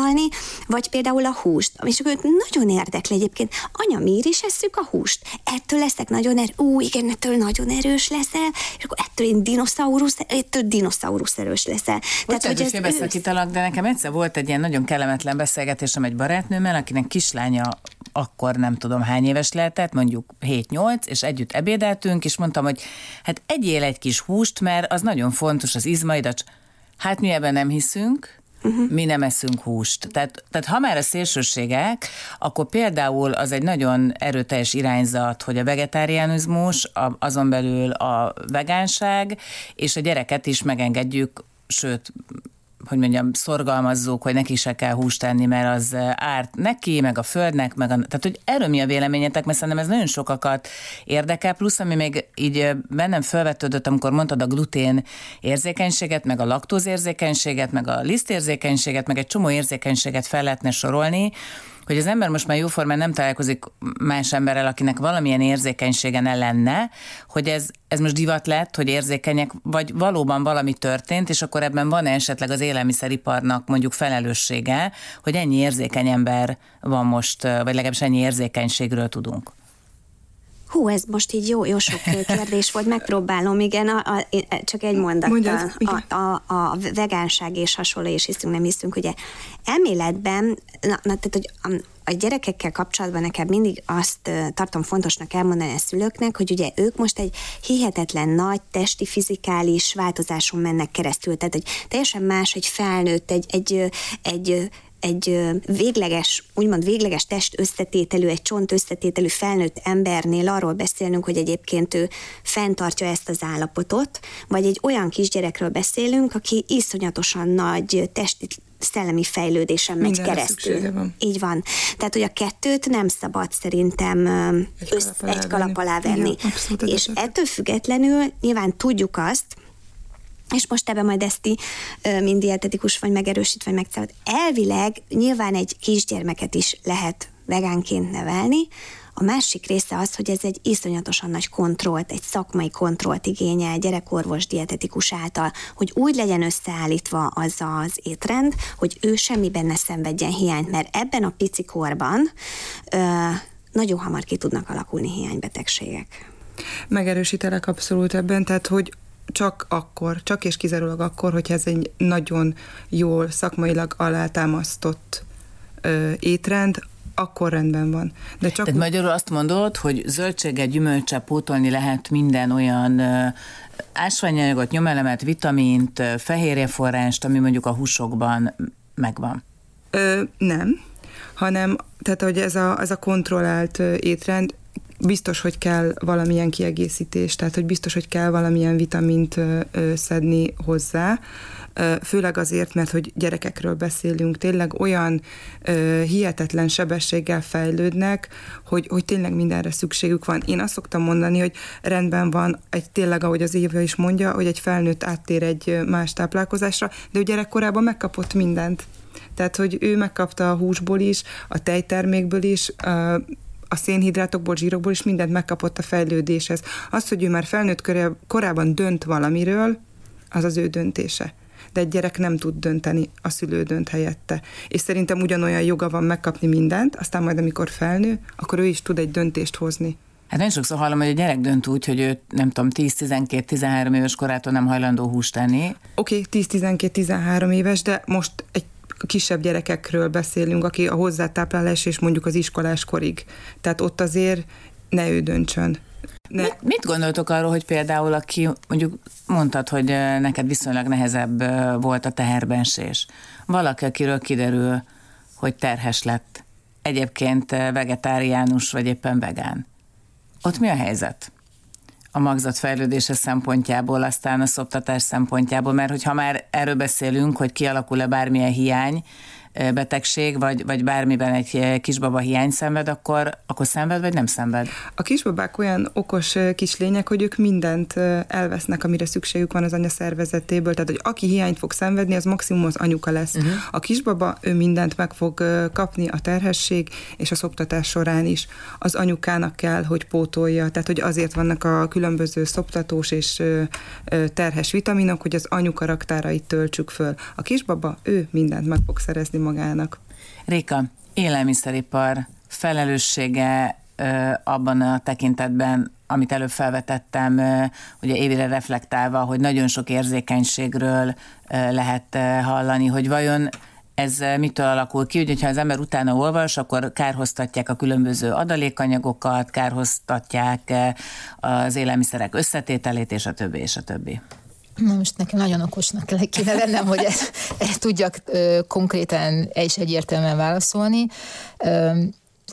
vagy például a húst, és akkor nagyon érdekli egyébként, anya, miért is esszük a húst? Ettől leszek nagyon erős, ú, igen, ettől nagyon erős leszel, és akkor ettől én dinoszaurusz, ettől dinoszaurusz erős leszel. Tehát, hogy ez beszakítalak, de nekem egyszer volt egy ilyen nagyon kellemetlen beszélgetésem egy barátnőmmel, akinek kislánya akkor nem tudom hány éves lehetett, mondjuk hét-nyolc, és együtt ebédeltünk, és mondtam, hogy hát egyél egy kis húst, mert az nagyon fontos, az izmaidat. Hát mi ebben nem hiszünk, Uh-huh. mi nem eszünk húst. Tehát, tehát ha már a szélsőségek, akkor például az egy nagyon erőteljes irányzat, hogy a vegetáriánizmus, a, azon belül a vegánság, és a gyereket is megengedjük, sőt, hogy mondjam, szorgalmazzuk, hogy neki se kell húst enni, mert az árt neki, meg a földnek, meg a... Tehát, hogy erről mi a véleményetek, mert szerintem ez nagyon sokakat érdekel, plusz ami még így bennem felvetődött, amikor mondtad a glutén érzékenységet, meg a laktózérzékenységet, meg a lisztérzékenységet, meg egy csomó érzékenységet fel lehetne sorolni, hogy az ember most már jóformán nem találkozik más emberrel, akinek valamilyen érzékenysége ne lenne, hogy ez, ez most divat lett, hogy érzékenyek, vagy valóban valami történt, és akkor ebben van esetleg az élelmiszeriparnak mondjuk felelőssége, hogy ennyi érzékeny ember van most, vagy legalábbis ennyi érzékenységről tudunk. Hú, ez most így jó, jó sok kérdés volt, megpróbálom, igen, a, a, csak egy mondattal. Mondjad, a, a, a vegánság és hasonló, és hiszünk, nem hiszünk, ugye elméletben, na, na tehát, hogy a, a gyerekekkel kapcsolatban nekem mindig azt tartom fontosnak elmondani a szülőknek, hogy ugye ők most egy hihetetlen nagy testi, fizikális változáson mennek keresztül, tehát, hogy teljesen más egy felnőtt, egy, egy, egy egy végleges, úgymond végleges test összetételű, egy csont összetételű felnőtt embernél arról beszélnünk, hogy egyébként ő fenntartja ezt az állapotot, vagy egy olyan kisgyerekről beszélünk, aki iszonyatosan nagy testi, szellemi fejlődésen megy keresztül. Van. Így van. Tehát, hogy a kettőt nem szabad szerintem egy, össz, kalap, alá egy kalap alá venni. Ja, és eset. Ettől függetlenül nyilván tudjuk azt, és most ebben majd ezt ti, mint dietetikus vagy megerősít, vagy megszállod. Elvileg nyilván egy kisgyermeket is lehet vegánként nevelni. A másik része az, hogy ez egy iszonyatosan nagy kontrollt, egy szakmai kontrollt igényel gyerekorvos dietetikus által, hogy úgy legyen összeállítva az az étrend, hogy ő semmiben ne szenvedjen hiányt, mert ebben a pici korban ö, nagyon hamar ki tudnak alakulni hiánybetegségek. Megerősítelek abszolút ebben, tehát hogy csak akkor, csak és kizárólag akkor, hogyha ez egy nagyon jól szakmailag alátámasztott ö, étrend, akkor rendben van. De csak Tehát magyarul azt mondod, hogy zöldséggel, gyümölcsel pótolni lehet minden olyan ö, ásványanyagot, nyomelemet, vitamint, fehérjeforrást, ami mondjuk a húsokban megvan. Ö, nem, hanem tehát, hogy ez a, ez a kontrollált étrend biztos, hogy kell valamilyen kiegészítés, tehát hogy biztos, hogy kell valamilyen vitamint szedni hozzá, főleg azért, mert hogy gyerekekről beszélünk, tényleg olyan hihetetlen sebességgel fejlődnek, hogy, hogy tényleg mindenre szükségük van. Én azt szoktam mondani, hogy rendben van, egy, tényleg, ahogy az Éva is mondja, hogy egy felnőtt áttér egy más táplálkozásra, de ő gyerekkorában megkapott mindent. Tehát, hogy ő megkapta a húsból is, a tejtermékből is, a szénhidrátokból, zsírokból is mindent megkapott a fejlődéshez. Az, hogy ő már felnőtt korában dönt valamiről, az az ő döntése. De egy gyerek nem tud dönteni, a szülő dönt helyette. És szerintem ugyanolyan joga van megkapni mindent, aztán majd amikor felnő, akkor ő is tud egy döntést hozni. Hát nagyon sokszor hallom, hogy a gyerek dönt úgy, hogy ő nem tudom, tíz-tizenkét-tizenhárom éves korától nem hajlandó húst enni. Oké, okay, tíz-tizenkét-tizenhárom éves, de most egy kisebb gyerekekről beszélünk, aki a hozzátáplálás és mondjuk az iskolás korig. Tehát ott azért ne ő döntsön. Ne. Mit, mit gondoltok arról, hogy például aki, mondjuk mondtad, hogy neked viszonylag nehezebb volt a teherbeesés. Valaki, akiről kiderül, hogy terhes lett, egyébként vegetáriánus vagy éppen vegán. Ott mi a helyzet? A magzat fejlődése szempontjából, aztán a szoptatás szempontjából, mert hogyha már erről beszélünk, hogy kialakul-e bármilyen hiány, betegség, vagy, vagy bármiben egy kisbaba hiány szenved, akkor, akkor szenved, vagy nem szenved? A kisbabák olyan okos kislények, hogy ők mindent elvesznek, amire szükségük van az anya szervezetéből, tehát hogy aki hiányt fog szenvedni, az maximum az anyuka lesz. Uh-huh. A kisbaba, ő mindent meg fog kapni a terhesség és a szoptatás során is. Az anyukának kell, hogy pótolja, tehát hogy azért vannak a különböző szoptatós és terhes vitaminok, hogy az anyuka raktárait töltsük föl. A kisbaba, ő mindent meg fog szerezni magának. Réka, élelmiszeripar felelőssége ö, abban a tekintetben, amit előbb felvetettem, ö, ugye Évire reflektálva, hogy nagyon sok érzékenységről ö, lehet ö, hallani, hogy vajon ez mitől alakul ki, úgyhogy ha az ember utána olvas, akkor kárhoztatják a különböző adalékanyagokat, kárhoztatják az élelmiszerek összetételét, és a többi, és a többi. Na most nekem nagyon okosnak kéne lennem, hogy ezt, ezt tudjak ö, konkrétan és egyértelműen válaszolni. Ö,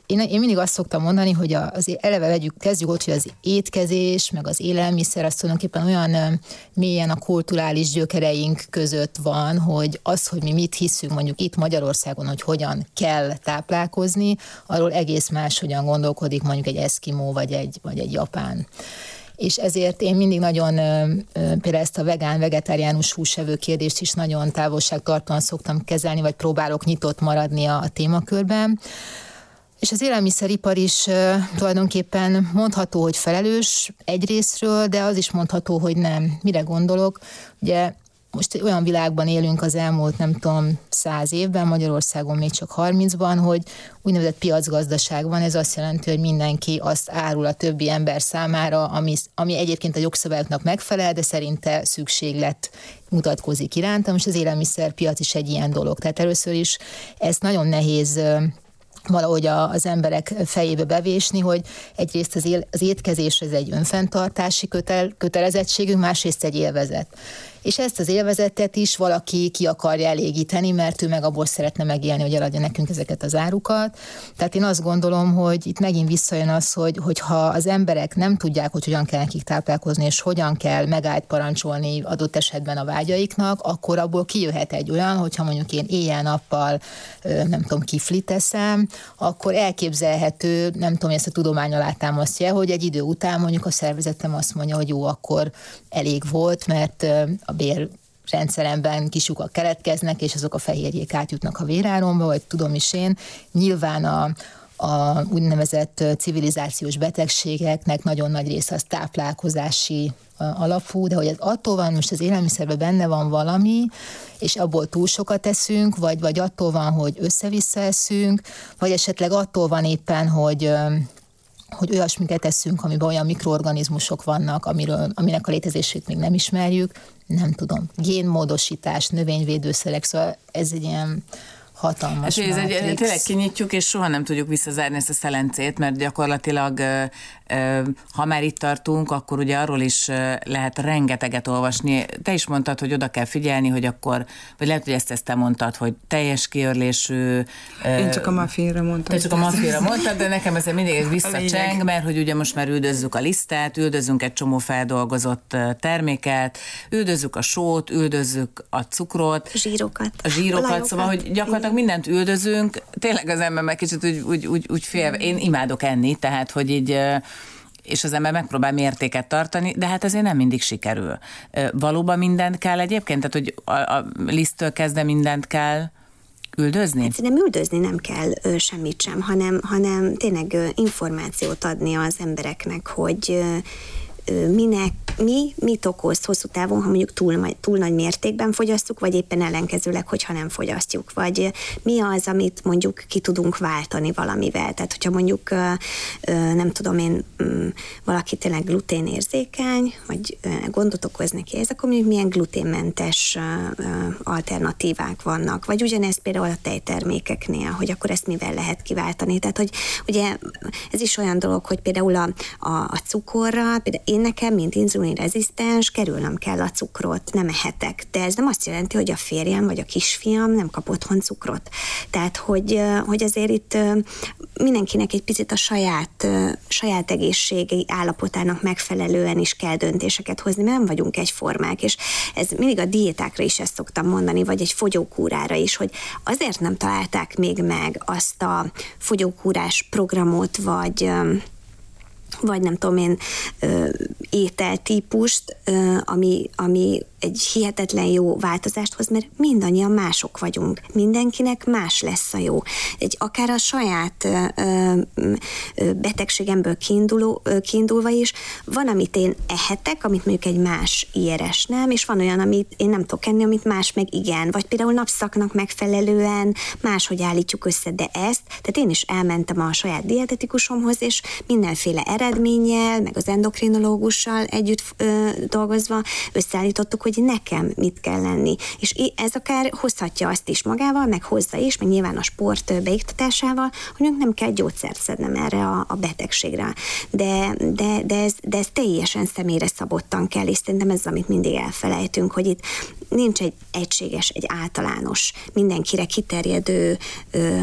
én, én mindig azt szoktam mondani, hogy az eleve vegyük, kezdjük ott, hogy az étkezés, meg az élelmiszer, az tulajdonképpen olyan ö, mélyen a kulturális gyökereink között van, hogy az, hogy mi mit hiszünk mondjuk itt Magyarországon, hogy hogyan kell táplálkozni, arról egész más hogyan gondolkodik mondjuk egy eszkimó, vagy egy, vagy egy japán. És ezért én mindig nagyon, például ezt a vegán, vegetáriánus húsevő kérdést is nagyon távolságtartóan szoktam kezelni, vagy próbálok nyitott maradni a, a témakörben. És az élelmiszeripar is tulajdonképpen mondható, hogy felelős egyrészről, de az is mondható, hogy nem. Mire gondolok? Ugye most olyan világban élünk az elmúlt, nem tudom, száz évben, Magyarországon még csak harmincban, hogy úgynevezett piacgazdaság van, ez azt jelenti, hogy mindenki azt árul a többi ember számára, ami, ami egyébként a jogszabályoknak megfelel, de szerinte szükséglet mutatkozik iránta, most az élelmiszerpiac is egy ilyen dolog. Tehát először is ezt nagyon nehéz valahogy az emberek fejébe bevésni, hogy egyrészt az, él, az étkezés ez egy önfenntartási kötel, kötelezettségünk, másrészt egy élvezet. És ezt az élvezetet is valaki ki akarja elégíteni, mert ő meg abból szeretne megélni, hogy eladja nekünk ezeket az árukat. Tehát én azt gondolom, hogy itt megint visszajön az, hogy ha az emberek nem tudják, hogy hogyan kell nekik táplálkozni, és hogyan kell megállt parancsolni adott esetben a vágyaiknak, akkor abból kijöhet egy olyan, hogyha mondjuk én éjjel-nappal, nem tudom, kiflit eszem, akkor elképzelhető, nem tudom, ezt a tudomány alátámasztja, hogy egy idő után mondjuk a szervezetem azt mondja, hogy jó, akkor elég volt, mert a bérrendszeremben kisukak keletkeznek, és azok a fehérjék átjutnak a véráromba, vagy tudom is én. Nyilván a, a úgynevezett civilizációs betegségeknek nagyon nagy része az táplálkozási alapú, de hogy ez attól van, most az élelmiszerben benne van valami, és abból túl sokat eszünk, vagy, vagy attól van, hogy össze-vissza eszünk, vagy esetleg attól van éppen, hogy... hogy olyasmiket teszünk, amiben olyan mikroorganizmusok vannak, amiről, aminek a létezését még nem ismerjük, nem tudom, génmódosítás, növényvédőszerek, szóval ez egy ilyen hatalmas. És ez egy, tényleg kinyitjuk, és soha nem tudjuk visszazárni ezt a szelencét, mert gyakorlatilag, ha már itt tartunk, akkor ugye arról is lehet rengeteget olvasni. Te is mondtad, hogy oda kell figyelni, hogy akkor, vagy lehet, hogy ezt, ezt te mondtad, hogy teljes kiörlésű. Én csak a maffinra mondtam. Te csak a maffinra mondtad, de nekem ez mindig visszacseng, mert hogy ugye most már üldözzük a lisztet, üldözünk egy csomó feldolgozott terméket, üldözzük a sót, üldözzük a cukrot. Zsírokat. A zsírokat, a szóval, hogy gyakorlatilag mindent üldözünk, tényleg az ember meg kicsit úgy, úgy, úgy, úgy fél, én imádok enni, tehát, hogy így, és az ember megpróbál mértéket tartani, de hát ezért nem mindig sikerül. Valóban mindent kell egyébként? Tehát, hogy a, a liszttől kezdve mindent kell üldözni? Hát nem üldözni nem kell ö, semmit sem, hanem, hanem tényleg ö, információt adni az embereknek, hogy ö, minek, mi, mit okoz hosszú távon, ha mondjuk túl, túl nagy mértékben fogyasztjuk, vagy éppen ellenkezőleg, hogyha nem fogyasztjuk, vagy mi az, amit mondjuk ki tudunk váltani valamivel. Tehát, hogyha mondjuk, nem tudom én, valaki tényleg gluténérzékeny, vagy gondot okoz neki ez, akkor mondjuk milyen gluténmentes alternatívák vannak. Vagy ugyanez például a tejtermékeknél, hogy akkor ezt mivel lehet kiváltani. Tehát, hogy ugye ez is olyan dolog, hogy például a, a, a cukorra, például én nekem, mint inzulinrezisztens, kerülnöm kell a cukrot, nem ehetek. De ez nem azt jelenti, hogy a férjem vagy a kisfiam nem kap otthon cukrot. Tehát, hogy, hogy azért itt mindenkinek egy picit a saját, saját egészségi állapotának megfelelően is kell döntéseket hozni, mert nem vagyunk egyformák, és ez mindig a diétákra is ezt szoktam mondani, vagy egy fogyókúrára is, hogy azért nem találták még meg azt a fogyókúrás programot, vagy vagy nem tudom én, ö, ételtípust, ö, ami, ami egy hihetetlen jó változást hoz, mert mindannyian mások vagyunk. Mindenkinek más lesz a jó. Egy akár a saját ö, ö, betegségemből kiinduló, ö, kiindulva is, van, amit én ehetek, amit mondjuk egy más i er es nem, és van olyan, amit én nem tudok enni, amit más meg igen. Vagy például napszaknak megfelelően máshogy állítjuk össze, de ezt, tehát én is elmentem a saját dietetikusomhoz, és mindenféle eredménnyel, meg az endokrinológussal együtt ö, dolgozva összeállítottuk, hogy nekem mit kell lenni. És ez akár hozhatja azt is magával, meg hozza is, meg nyilván a sport beiktatásával, hogy nem kell gyógyszert szednem erre a, a betegségre. De, de, de, ez, de ez teljesen személyre szabottan kell, és szerintem ez az, amit mindig elfelejtünk, hogy itt nincs egy egységes, egy általános, mindenkire kiterjedő ö,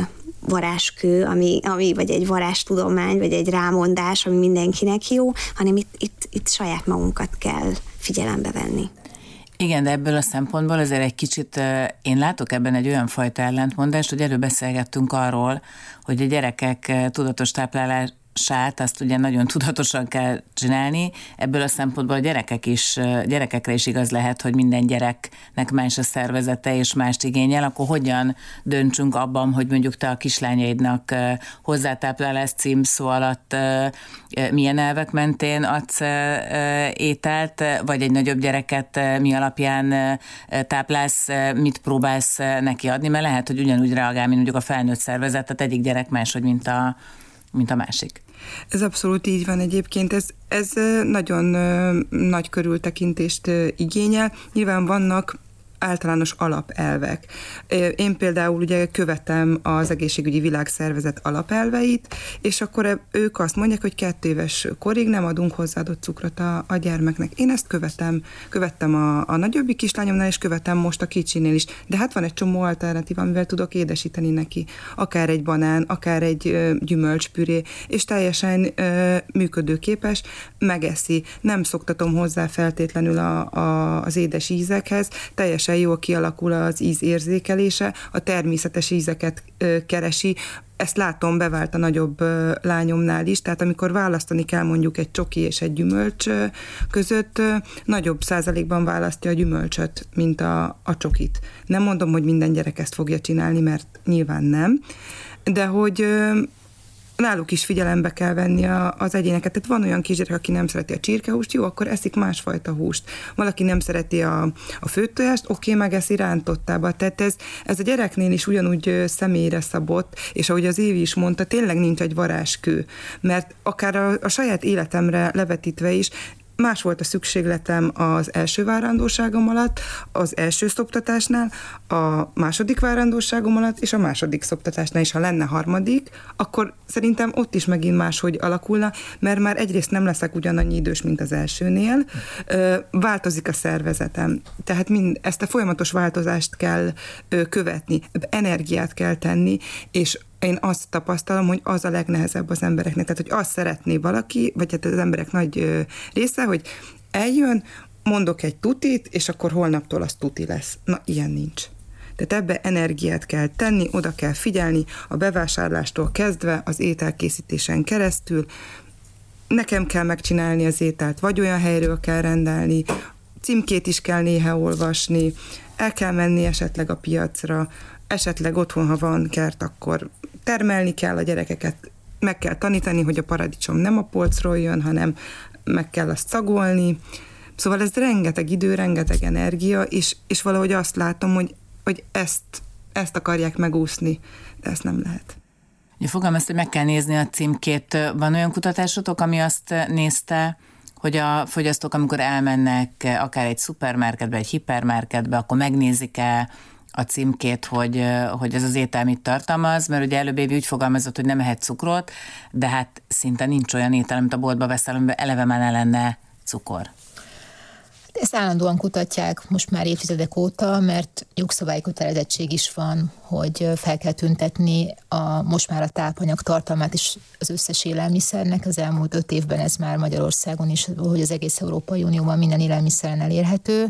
varázskő, ami, ami, vagy egy varázstudomány, vagy egy rámondás, ami mindenkinek jó, hanem itt, itt, itt saját magunkat kell figyelembe venni. Igen, de ebből a szempontból azért egy kicsit én látok ebben egy olyan fajta ellentmondást, hogy előbb beszélgettünk arról, hogy a gyerekek tudatos táplálását azt ugye nagyon tudatosan kell csinálni, ebből a szempontból a gyerekek is, gyerekekre is igaz lehet, hogy minden gyereknek más a szervezete és mást igényel, akkor hogyan döntsünk abban, hogy mondjuk te a kislányaidnak hozzátáplálás címszó alatt milyen elvek mentén adsz ételt, vagy egy nagyobb gyereket mi alapján táplálsz, mit próbálsz neki adni, mert lehet, hogy ugyanúgy reagál, mint mondjuk a felnőtt szervezet, tehát egyik gyerek máshogy, mint a, mint a másik. Ez abszolút így van egyébként, ez, ez nagyon nagy körültekintést igényel. Nyilván vannak általános alapelvek. Én például ugye követem az egészségügyi világszervezet alapelveit, és akkor ők azt mondják, hogy kettő éves korig nem adunk hozzáadott cukrot a, a gyermeknek. Én ezt követem, követtem a, a nagyobbik kislányomnál, és követem most a kicsinél is. De hát van egy csomó alternatíva, amivel tudok édesíteni neki. Akár egy banán, akár egy gyümölcspüré, és teljesen ö, működőképes, megeszi. Nem szoktatom hozzá feltétlenül a, a, az édes ízekhez, teljesen jól kialakul az ízérzékelése, a természetes ízeket ö, keresi. Ezt látom, bevált a nagyobb ö, lányomnál is, tehát amikor választani kell mondjuk egy csoki és egy gyümölcs ö, között, ö, nagyobb százalékban választja a gyümölcsöt, mint a, a csokit. Nem mondom, hogy minden gyerek ezt fogja csinálni, mert nyilván nem, de hogy ö, náluk is figyelembe kell venni a, az egyéneket. Tehát van olyan kisgyerek, aki nem szereti a csirkehúst, jó, akkor eszik másfajta húst. Valaki nem szereti a, a főtojást, oké, megeszi rántottába. Tehát ez, ez a gyereknél is ugyanúgy személyre szabott, és ahogy az Évi is mondta, tényleg nincs egy varázskő, mert akár a, a saját életemre levetítve is Más volt a szükségletem az első várandóságom alatt, az első szoptatásnál, a második várandóságom alatt, és a második szoptatásnál is, ha lenne harmadik, akkor szerintem ott is megint máshogy alakulna, mert már egyrészt nem leszek ugyanannyi idős, mint az elsőnél, változik a szervezetem. Tehát mind, ezt a folyamatos változást kell követni, energiát kell tenni, és én azt tapasztalom, hogy az a legnehezebb az embereknek. Tehát, hogy azt szeretné valaki, vagy hát az emberek nagy része, hogy eljön, mondok egy tutit, és akkor holnaptól az tuti lesz. Na, ilyen nincs. Tehát ebbe energiát kell tenni, oda kell figyelni, a bevásárlástól kezdve, az ételkészítésen keresztül. Nekem kell megcsinálni az ételt, vagy olyan helyről kell rendelni, címkét is kell néha olvasni, el kell menni esetleg a piacra, esetleg otthon, ha van kert, akkor termelni kell a gyerekeket, meg kell tanítani, hogy a paradicsom nem a polcról jön, hanem meg kell azt szagolni. Szóval ez rengeteg idő, rengeteg energia, és, és valahogy azt látom, hogy, hogy ezt, ezt akarják megúszni, de ezt nem lehet. Fogom ezt, hogy meg kell nézni a címkét. Van olyan kutatásotok, ami azt nézte, hogy a fogyasztók, amikor elmennek akár egy szupermarketbe, egy hipermarketbe, akkor megnézik-e a címkét, hogy, hogy ez az étel mit tartalmaz, mert ugye előbb Évi úgy fogalmazott, hogy nem ehet cukrot, de hát szinte nincs olyan étel, amit a boltba veszel, amiben eleve már ne lenne cukor. Ezt állandóan kutatják most már évtizedek óta, mert jogszabályi kötelezettség is van, hogy fel kell tüntetni a, most már a tápanyag tartalmát is az összes élelmiszernek. Az elmúlt öt évben ez már Magyarországon is, hogy az egész Európai Unióban minden élelmiszeren elérhető.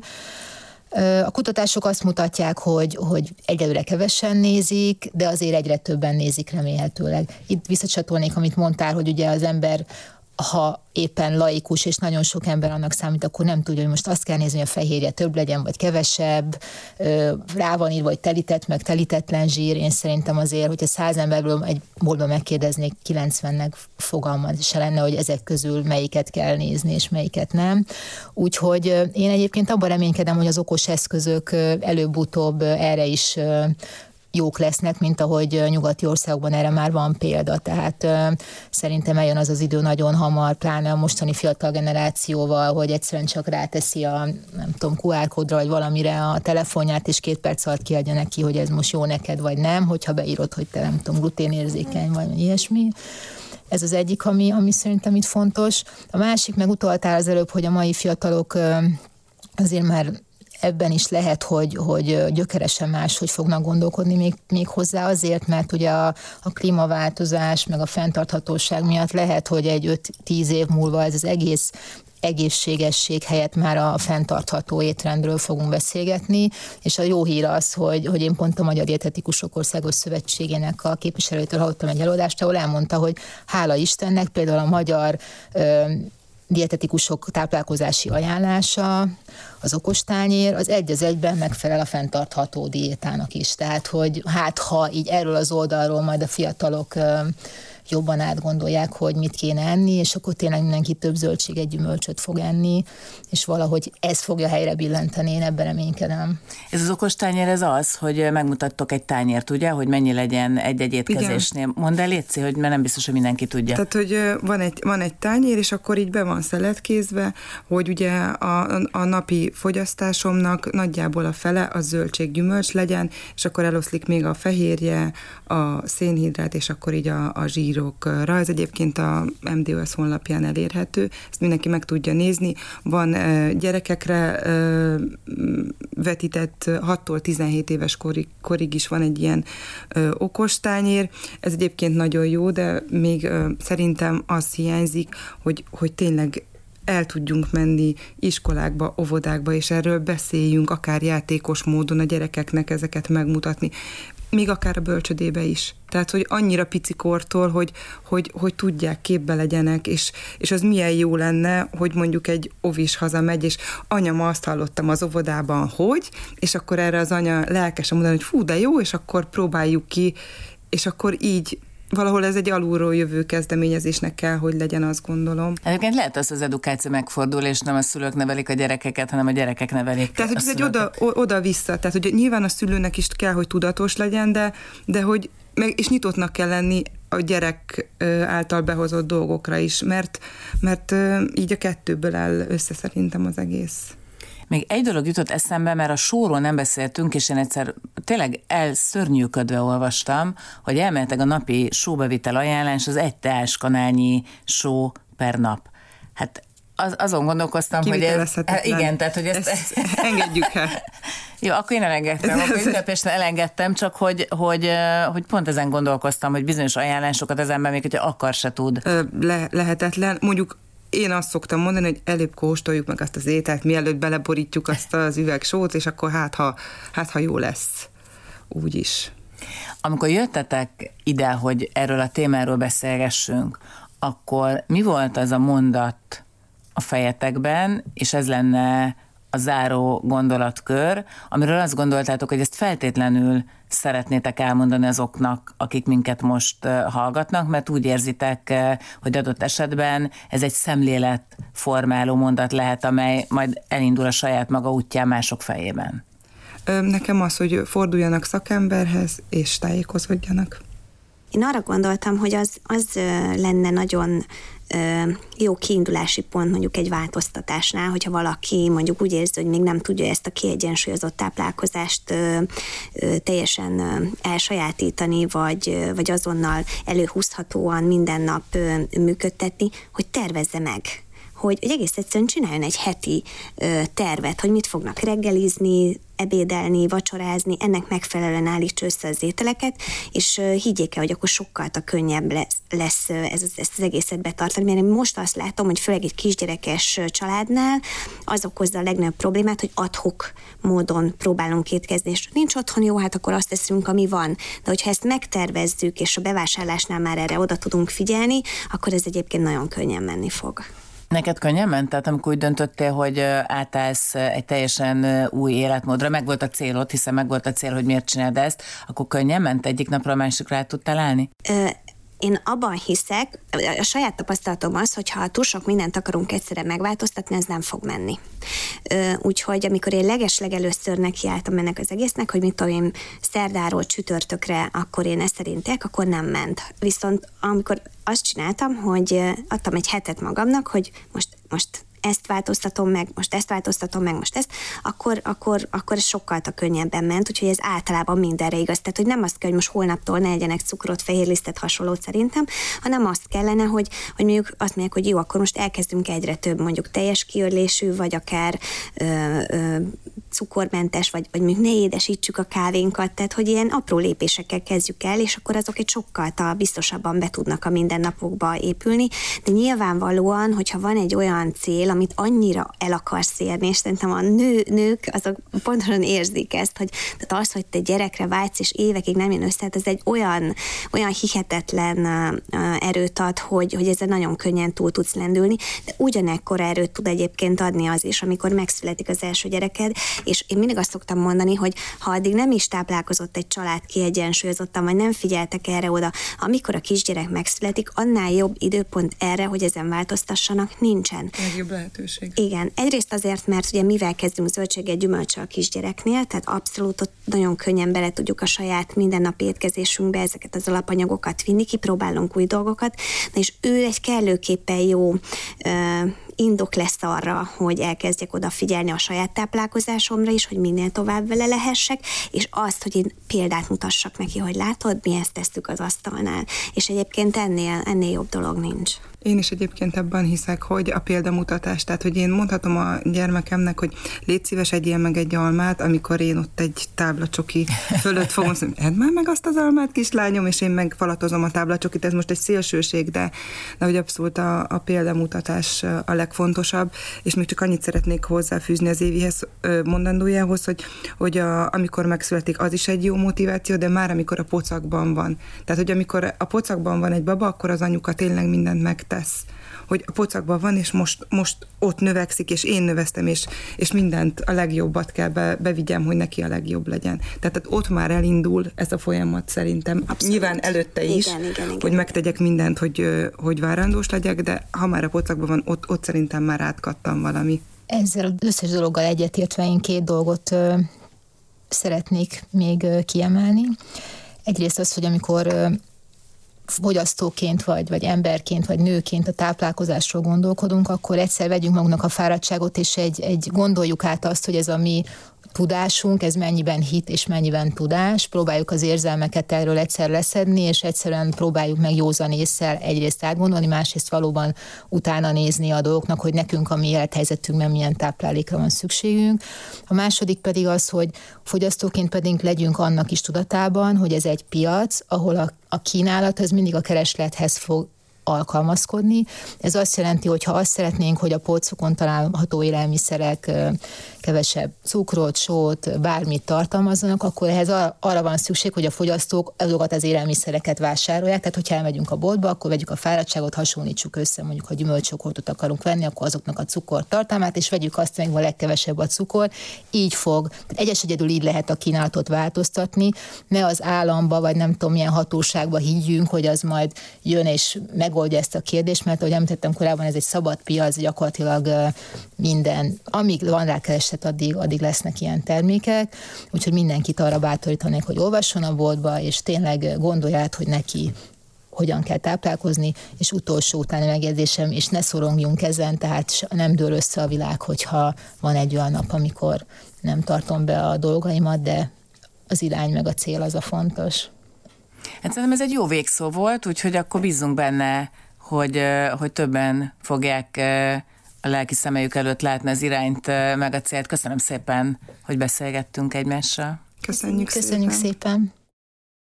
A kutatások azt mutatják, hogy, hogy egyelőre kevesen nézik, de azért egyre többen nézik remélhetőleg. Itt visszacsatolnék, amit mondtál, hogy ugye az ember, ha éppen laikus, és nagyon sok ember annak számít, akkor nem tudja, hogy most azt kell nézni, hogy a fehérje több legyen, vagy kevesebb, rá van írva, vagy telített, meg telítetlen zsír. Én szerintem azért, hogyha száz emberből egy boltban megkérdeznék, kilencvennek fogalma se lenne, hogy ezek közül melyiket kell nézni, és melyiket nem. Úgyhogy én egyébként abban reménykedem, hogy az okos eszközök előbb-utóbb erre is jók lesznek, mint ahogy nyugati országokban erre már van példa. Tehát ö, szerintem eljön az az idő nagyon hamar, pláne a mostani fiatal generációval, hogy egyszerűen csak ráteszi a, nem tudom, kú ár kódra vagy valamire a telefonját, és két perc alatt kiadja neki, hogy ez most jó neked, vagy nem, hogyha beírod, hogy te nem tudom, gluténérzékeny vagy ilyesmi. Ez az egyik, ami, ami szerintem itt fontos. A másik, meg utaltál az előbb, hogy a mai fiatalok ö, azért már ebben is lehet, hogy, hogy gyökeresen máshogy fognak gondolkodni még, még hozzá azért, mert ugye a, a klímaváltozás, meg a fenntarthatóság miatt lehet, hogy egy öt-tíz év múlva ez az egész egészségesség helyett már a fenntartható étrendről fogunk beszélgetni, és a jó hír az, hogy, hogy én pont a Magyar Dietetikusok Országos Szövetségének a képviselőtől hallottam egy előadást, ahol elmondta, hogy hála Istennek például a magyar ö, dietetikusok táplálkozási ajánlása, az okostányér, az egy az egyben megfelel a fenntartható diétának is. Tehát, hogy hát ha így erről az oldalról majd a fiatalok jobban átgondolják, hogy mit kéne enni, és akkor tényleg mindenki több zöldséget, gyümölcsöt fog enni, és valahogy ez fogja helyre billenteni, én ebben reménykedem. Ez az okostányér, ez az, hogy megmutattok egy tányért, ugye, hogy mennyi legyen egy-egy étkezésnél. Igen. Mondd el, létszi, hogy mert nem biztos, hogy mindenki tudja. Tehát, hogy van egy, van egy tányér, és akkor így be van szeletkézve, hogy ugye a, a napi fogyasztásomnak nagyjából a fele a zöldséggyümölcs legyen, és akkor eloszlik még a fehérje, a szénhidrát, és akkor így a, a zsír írokra. Ez egyébként a em dé o es honlapján elérhető, ezt mindenki meg tudja nézni. Van gyerekekre vetített hattól tizenhét éves korig, korig is van egy ilyen okostányér. Ez egyébként nagyon jó, de még szerintem az hiányzik, hogy, hogy tényleg el tudjunk menni iskolákba, óvodákba, és erről beszéljünk akár játékos módon a gyerekeknek ezeket megmutatni. Még akár a bölcsödébe is. Tehát, hogy annyira picikortól, hogy, hogy, hogy tudják, képbe legyenek, és, és az milyen jó lenne, hogy mondjuk egy ovis hazamegy, és anya, ma azt hallottam az óvodában, hogy, és akkor erre az anya lelkesen mondani, hogy fú, de jó, és akkor próbáljuk ki, és akkor így valahol ez egy alulról jövő kezdeményezésnek kell, hogy legyen, azt gondolom. Egyébként lehet az, az edukáció megfordul, és nem a szülők nevelik a gyerekeket, hanem a gyerekek nevelik. Tehát, hogy ez egy oda, oda-vissza. Tehát, hogy nyilván a szülőnek is kell, hogy tudatos legyen, de, de hogy, meg, és nyitottnak kell lenni a gyerek által behozott dolgokra is, mert, mert így a kettőből áll össze szerintem az egész. Még egy dolog jutott eszembe, mert a sóról nem beszéltünk, és én egyszer tényleg elszörnyűködve olvastam, hogy elméletek a napi sóbevitel ajánlás az egy teáskanálnyi só per nap. Hát az, azon gondolkoztam, hogy ez, igen, tehát, hogy ezt, ezt engedjük el. Jó, akkor én elengedtem, akkor Ünnepesten elengedtem, csak hogy, hogy, hogy pont ezen gondolkoztam, hogy bizonyos ajánlásokat az ember még, hogyha akar, se tud. Le, lehetetlen, mondjuk én azt szoktam mondani, hogy előbb kóstoljuk meg azt az ételt, mielőtt beleborítjuk azt az üvegsót, és akkor hát ha, hát, ha jó lesz. Úgy is. Amikor jöttetek ide, hogy erről a témáról beszélgessünk, akkor mi volt az a mondat a fejetekben, és ez lenne a záró gondolatkör, amiről azt gondoltátok, hogy ezt feltétlenül szeretnétek elmondani azoknak, akik minket most hallgatnak, mert úgy érzitek, hogy adott esetben ez egy szemléletformáló mondat lehet, amely majd elindul a saját maga útján mások fejében. Nekem az, hogy forduljanak szakemberhez, és tájékozódjanak. Én arra gondoltam, hogy az, az lenne nagyon jó kiindulási pont mondjuk egy változtatásnál, hogyha valaki mondjuk úgy érzi, hogy még nem tudja ezt a kiegyensúlyozott táplálkozást ö, ö, teljesen ö, elsajátítani, vagy, ö, vagy azonnal előhúzhatóan minden nap ö, működtetni, hogy tervezze meg, hogy, hogy egész egyszerűen csináljon egy heti ö, tervet, hogy mit fognak reggelizni, ebédelni, vacsorázni, ennek megfelelően állíts össze az ételeket, és higgyék el, hogy akkor sokkal könnyebb lesz, lesz ez, ezt az egészet betartani, mert most azt látom, hogy főleg egy kisgyerekes családnál az okozza a legnagyobb problémát, hogy adhok módon próbálunk étkezni, és nincs otthon, jó, hát akkor azt teszünk, ami van. De hogyha ezt megtervezzük, és a bevásárlásnál már erre oda tudunk figyelni, akkor ez egyébként nagyon könnyen menni fog. Neked könnyen ment? Tehát amikor úgy döntöttél, hogy átállsz egy teljesen új életmódra, meg volt a célod, hiszen meg volt a cél, hogy miért csináld ezt, akkor könnyen ment? Egyik napra a másikra át tudtál állni? Ö, én abban hiszek, a saját tapasztalatom az, hogy ha túl sok mindent akarunk egyszerre megváltoztatni, ez nem fog menni. Ö, úgyhogy amikor én legesleg először nekiálltam ennek az egésznek, hogy mit tudom én szerdáról csütörtökre, akkor én ezt szerintek, akkor nem ment. Viszont amikor azt csináltam, hogy adtam egy hetet magamnak, hogy most, most ezt változtatom meg, most ezt változtatom meg, most ezt, akkor, akkor, akkor sokkal könnyebben ment, úgyhogy ez általában mindenre igaz. Tehát, hogy nem azt kell, hogy most holnaptól ne legyenek cukrot, fehérlisztet, hasonlót szerintem, hanem azt kellene, hogy, hogy mondjuk azt mondják, hogy jó, akkor most elkezdünk egyre több mondjuk teljes kiörlésű, vagy akár ö, ö, cukormentes, vagy, vagy mondjuk ne édesítsük a kávénkat, tehát, hogy ilyen apró lépésekkel kezdjük el, és akkor azok egy sokkal biztosabban be tudnak a mindennapokba épülni, de nyilvánvalóan, hogyha van egy olyan cél, amit annyira el akarsz érni, és szerintem a nő, nők azok pontosan érzik ezt, hogy tehát az, hogy te gyerekre vágysz, és évekig nem jön össze, hát ez egy olyan, olyan hihetetlen erőt ad, hogy, hogy ezzel nagyon könnyen túl tudsz lendülni, de ugyanekkor erőt tud egyébként adni az is, amikor megszületik az első gyereked, és én mindig azt szoktam mondani, hogy ha addig nem is táplálkozott egy család kiegyensúlyozottan, vagy nem figyeltek erre oda, amikor a kisgyerek megszületik, annál jobb időpont erre, hogy ezen változtassanak, nincsen. Lehetőség. Igen. Egyrészt azért, mert ugye mivel kezdünk zöldséget, gyümölcsel a kisgyereknél, tehát abszolút nagyon könnyen bele tudjuk a saját mindennapi étkezésünkbe ezeket az alapanyagokat vinni, kipróbálunk új dolgokat, na és ő egy kellőképpen jó ö, indok lesz arra, hogy elkezdjek odafigyelni a saját táplálkozásomra is, hogy minél tovább vele lehessek, és azt, hogy én példát mutassak neki, hogy látod, mi ezt tesztük az asztalnál. És egyébként ennél, ennél jobb dolog nincs. Én is egyébként ebben hiszek, hogy a példamutatás, tehát hogy én mondhatom a gyermekemnek, hogy légy szíves, egyél meg egy almát, amikor én ott egy táblacsoki fölött fogom, szóval, edd már meg azt az almát, kislányom, és én megfalatozom a táblacsokit, ez most egy szélsőség, de, de hogy abszolút a, a példamutatás a legfontosabb, és még csak annyit szeretnék hozzáfűzni az Évihez mondandójához, hogy, hogy a, amikor megszületik, az is egy jó motiváció, de már amikor a pocakban van. Tehát, hogy amikor a pocakban van egy baba, akkor az anyuka tényleg mindent meg tesz, hogy a pocakban van, és most, most ott növekszik, és én növesztem, és, és mindent a legjobbat kell be, bevigyem, hogy neki a legjobb legyen. Tehát, tehát ott már elindul ez a folyamat szerintem. Abszolút. Nyilván előtte is, igen, igen, igen, hogy megtegyek mindent, hogy, hogy várandós legyek, de ha már a pocakban van, ott, ott szerintem már átkattam valami. Ezzel az összes dologgal egyetértve én két dolgot ö, szeretnék még ö, kiemelni. Egyrészt az, hogy amikor ö, fogyasztóként, vagy, vagy emberként, vagy nőként a táplálkozásról gondolkodunk, akkor egyszer vegyünk magunknak a fáradtságot, és egy, egy gondoljuk át azt, hogy ez a mi tudásunk, ez mennyiben hit és mennyiben tudás, próbáljuk az érzelmeket erről egyszer leszedni, és egyszerűen próbáljuk meg józan ésszel egyrészt átgondolni, másrészt valóban utána nézni a dolgoknak, hogy nekünk a mi élethelyzetünkben milyen táplálékra van szükségünk. A második pedig az, hogy fogyasztóként pedig legyünk annak is tudatában, hogy ez egy piac, ahol a, a kínálat az mindig a kereslethez fog alkalmazkodni. Ez azt jelenti, hogy ha azt szeretnénk, hogy a polcokon található élelmiszerek kevesebb cukrot, sót, bármit tartalmazzanak, akkor ehhez arra van szükség, hogy a fogyasztók azokat az élelmiszereket vásárolják. Tehát, hogyha elmegyünk a boltba, akkor vegyük a fáradtságot, hasonlítsuk össze, mondjuk, ha gyümölcsokortot akarunk venni, akkor azoknak a cukortartalmát, és vegyük azt, amelyik a legkevesebb a cukor. Így fog. Egyes egyedül így lehet a kínálatot változtatni. Ne az államba, vagy nem tudom, milyen hatóságba higgyünk, hogy az majd jön és meg megoldja ezt a kérdést, mert ahogy említettem korábban, ez egy szabad piac, gyakorlatilag minden, amíg van rá kereslet, addig, addig lesznek ilyen termékek, úgyhogy mindenkit arra bátorítanék, hogy olvasson a boltba, és tényleg gondolját, hogy neki hogyan kell táplálkozni, és utolsó utáni megjegyzésem, és ne szorongjunk ezen, tehát nem dől össze a világ, hogyha van egy olyan nap, amikor nem tartom be a dolgaimat, de az irány meg a cél az a fontos. Hát szerintem ez egy jó végszó volt, úgyhogy akkor bízzunk benne, hogy, hogy többen fogják a lelki szemeljük előtt látni az irányt meg a célt. Köszönöm szépen, hogy beszélgettünk egymással. Köszönjük, Köszönjük szépen. szépen.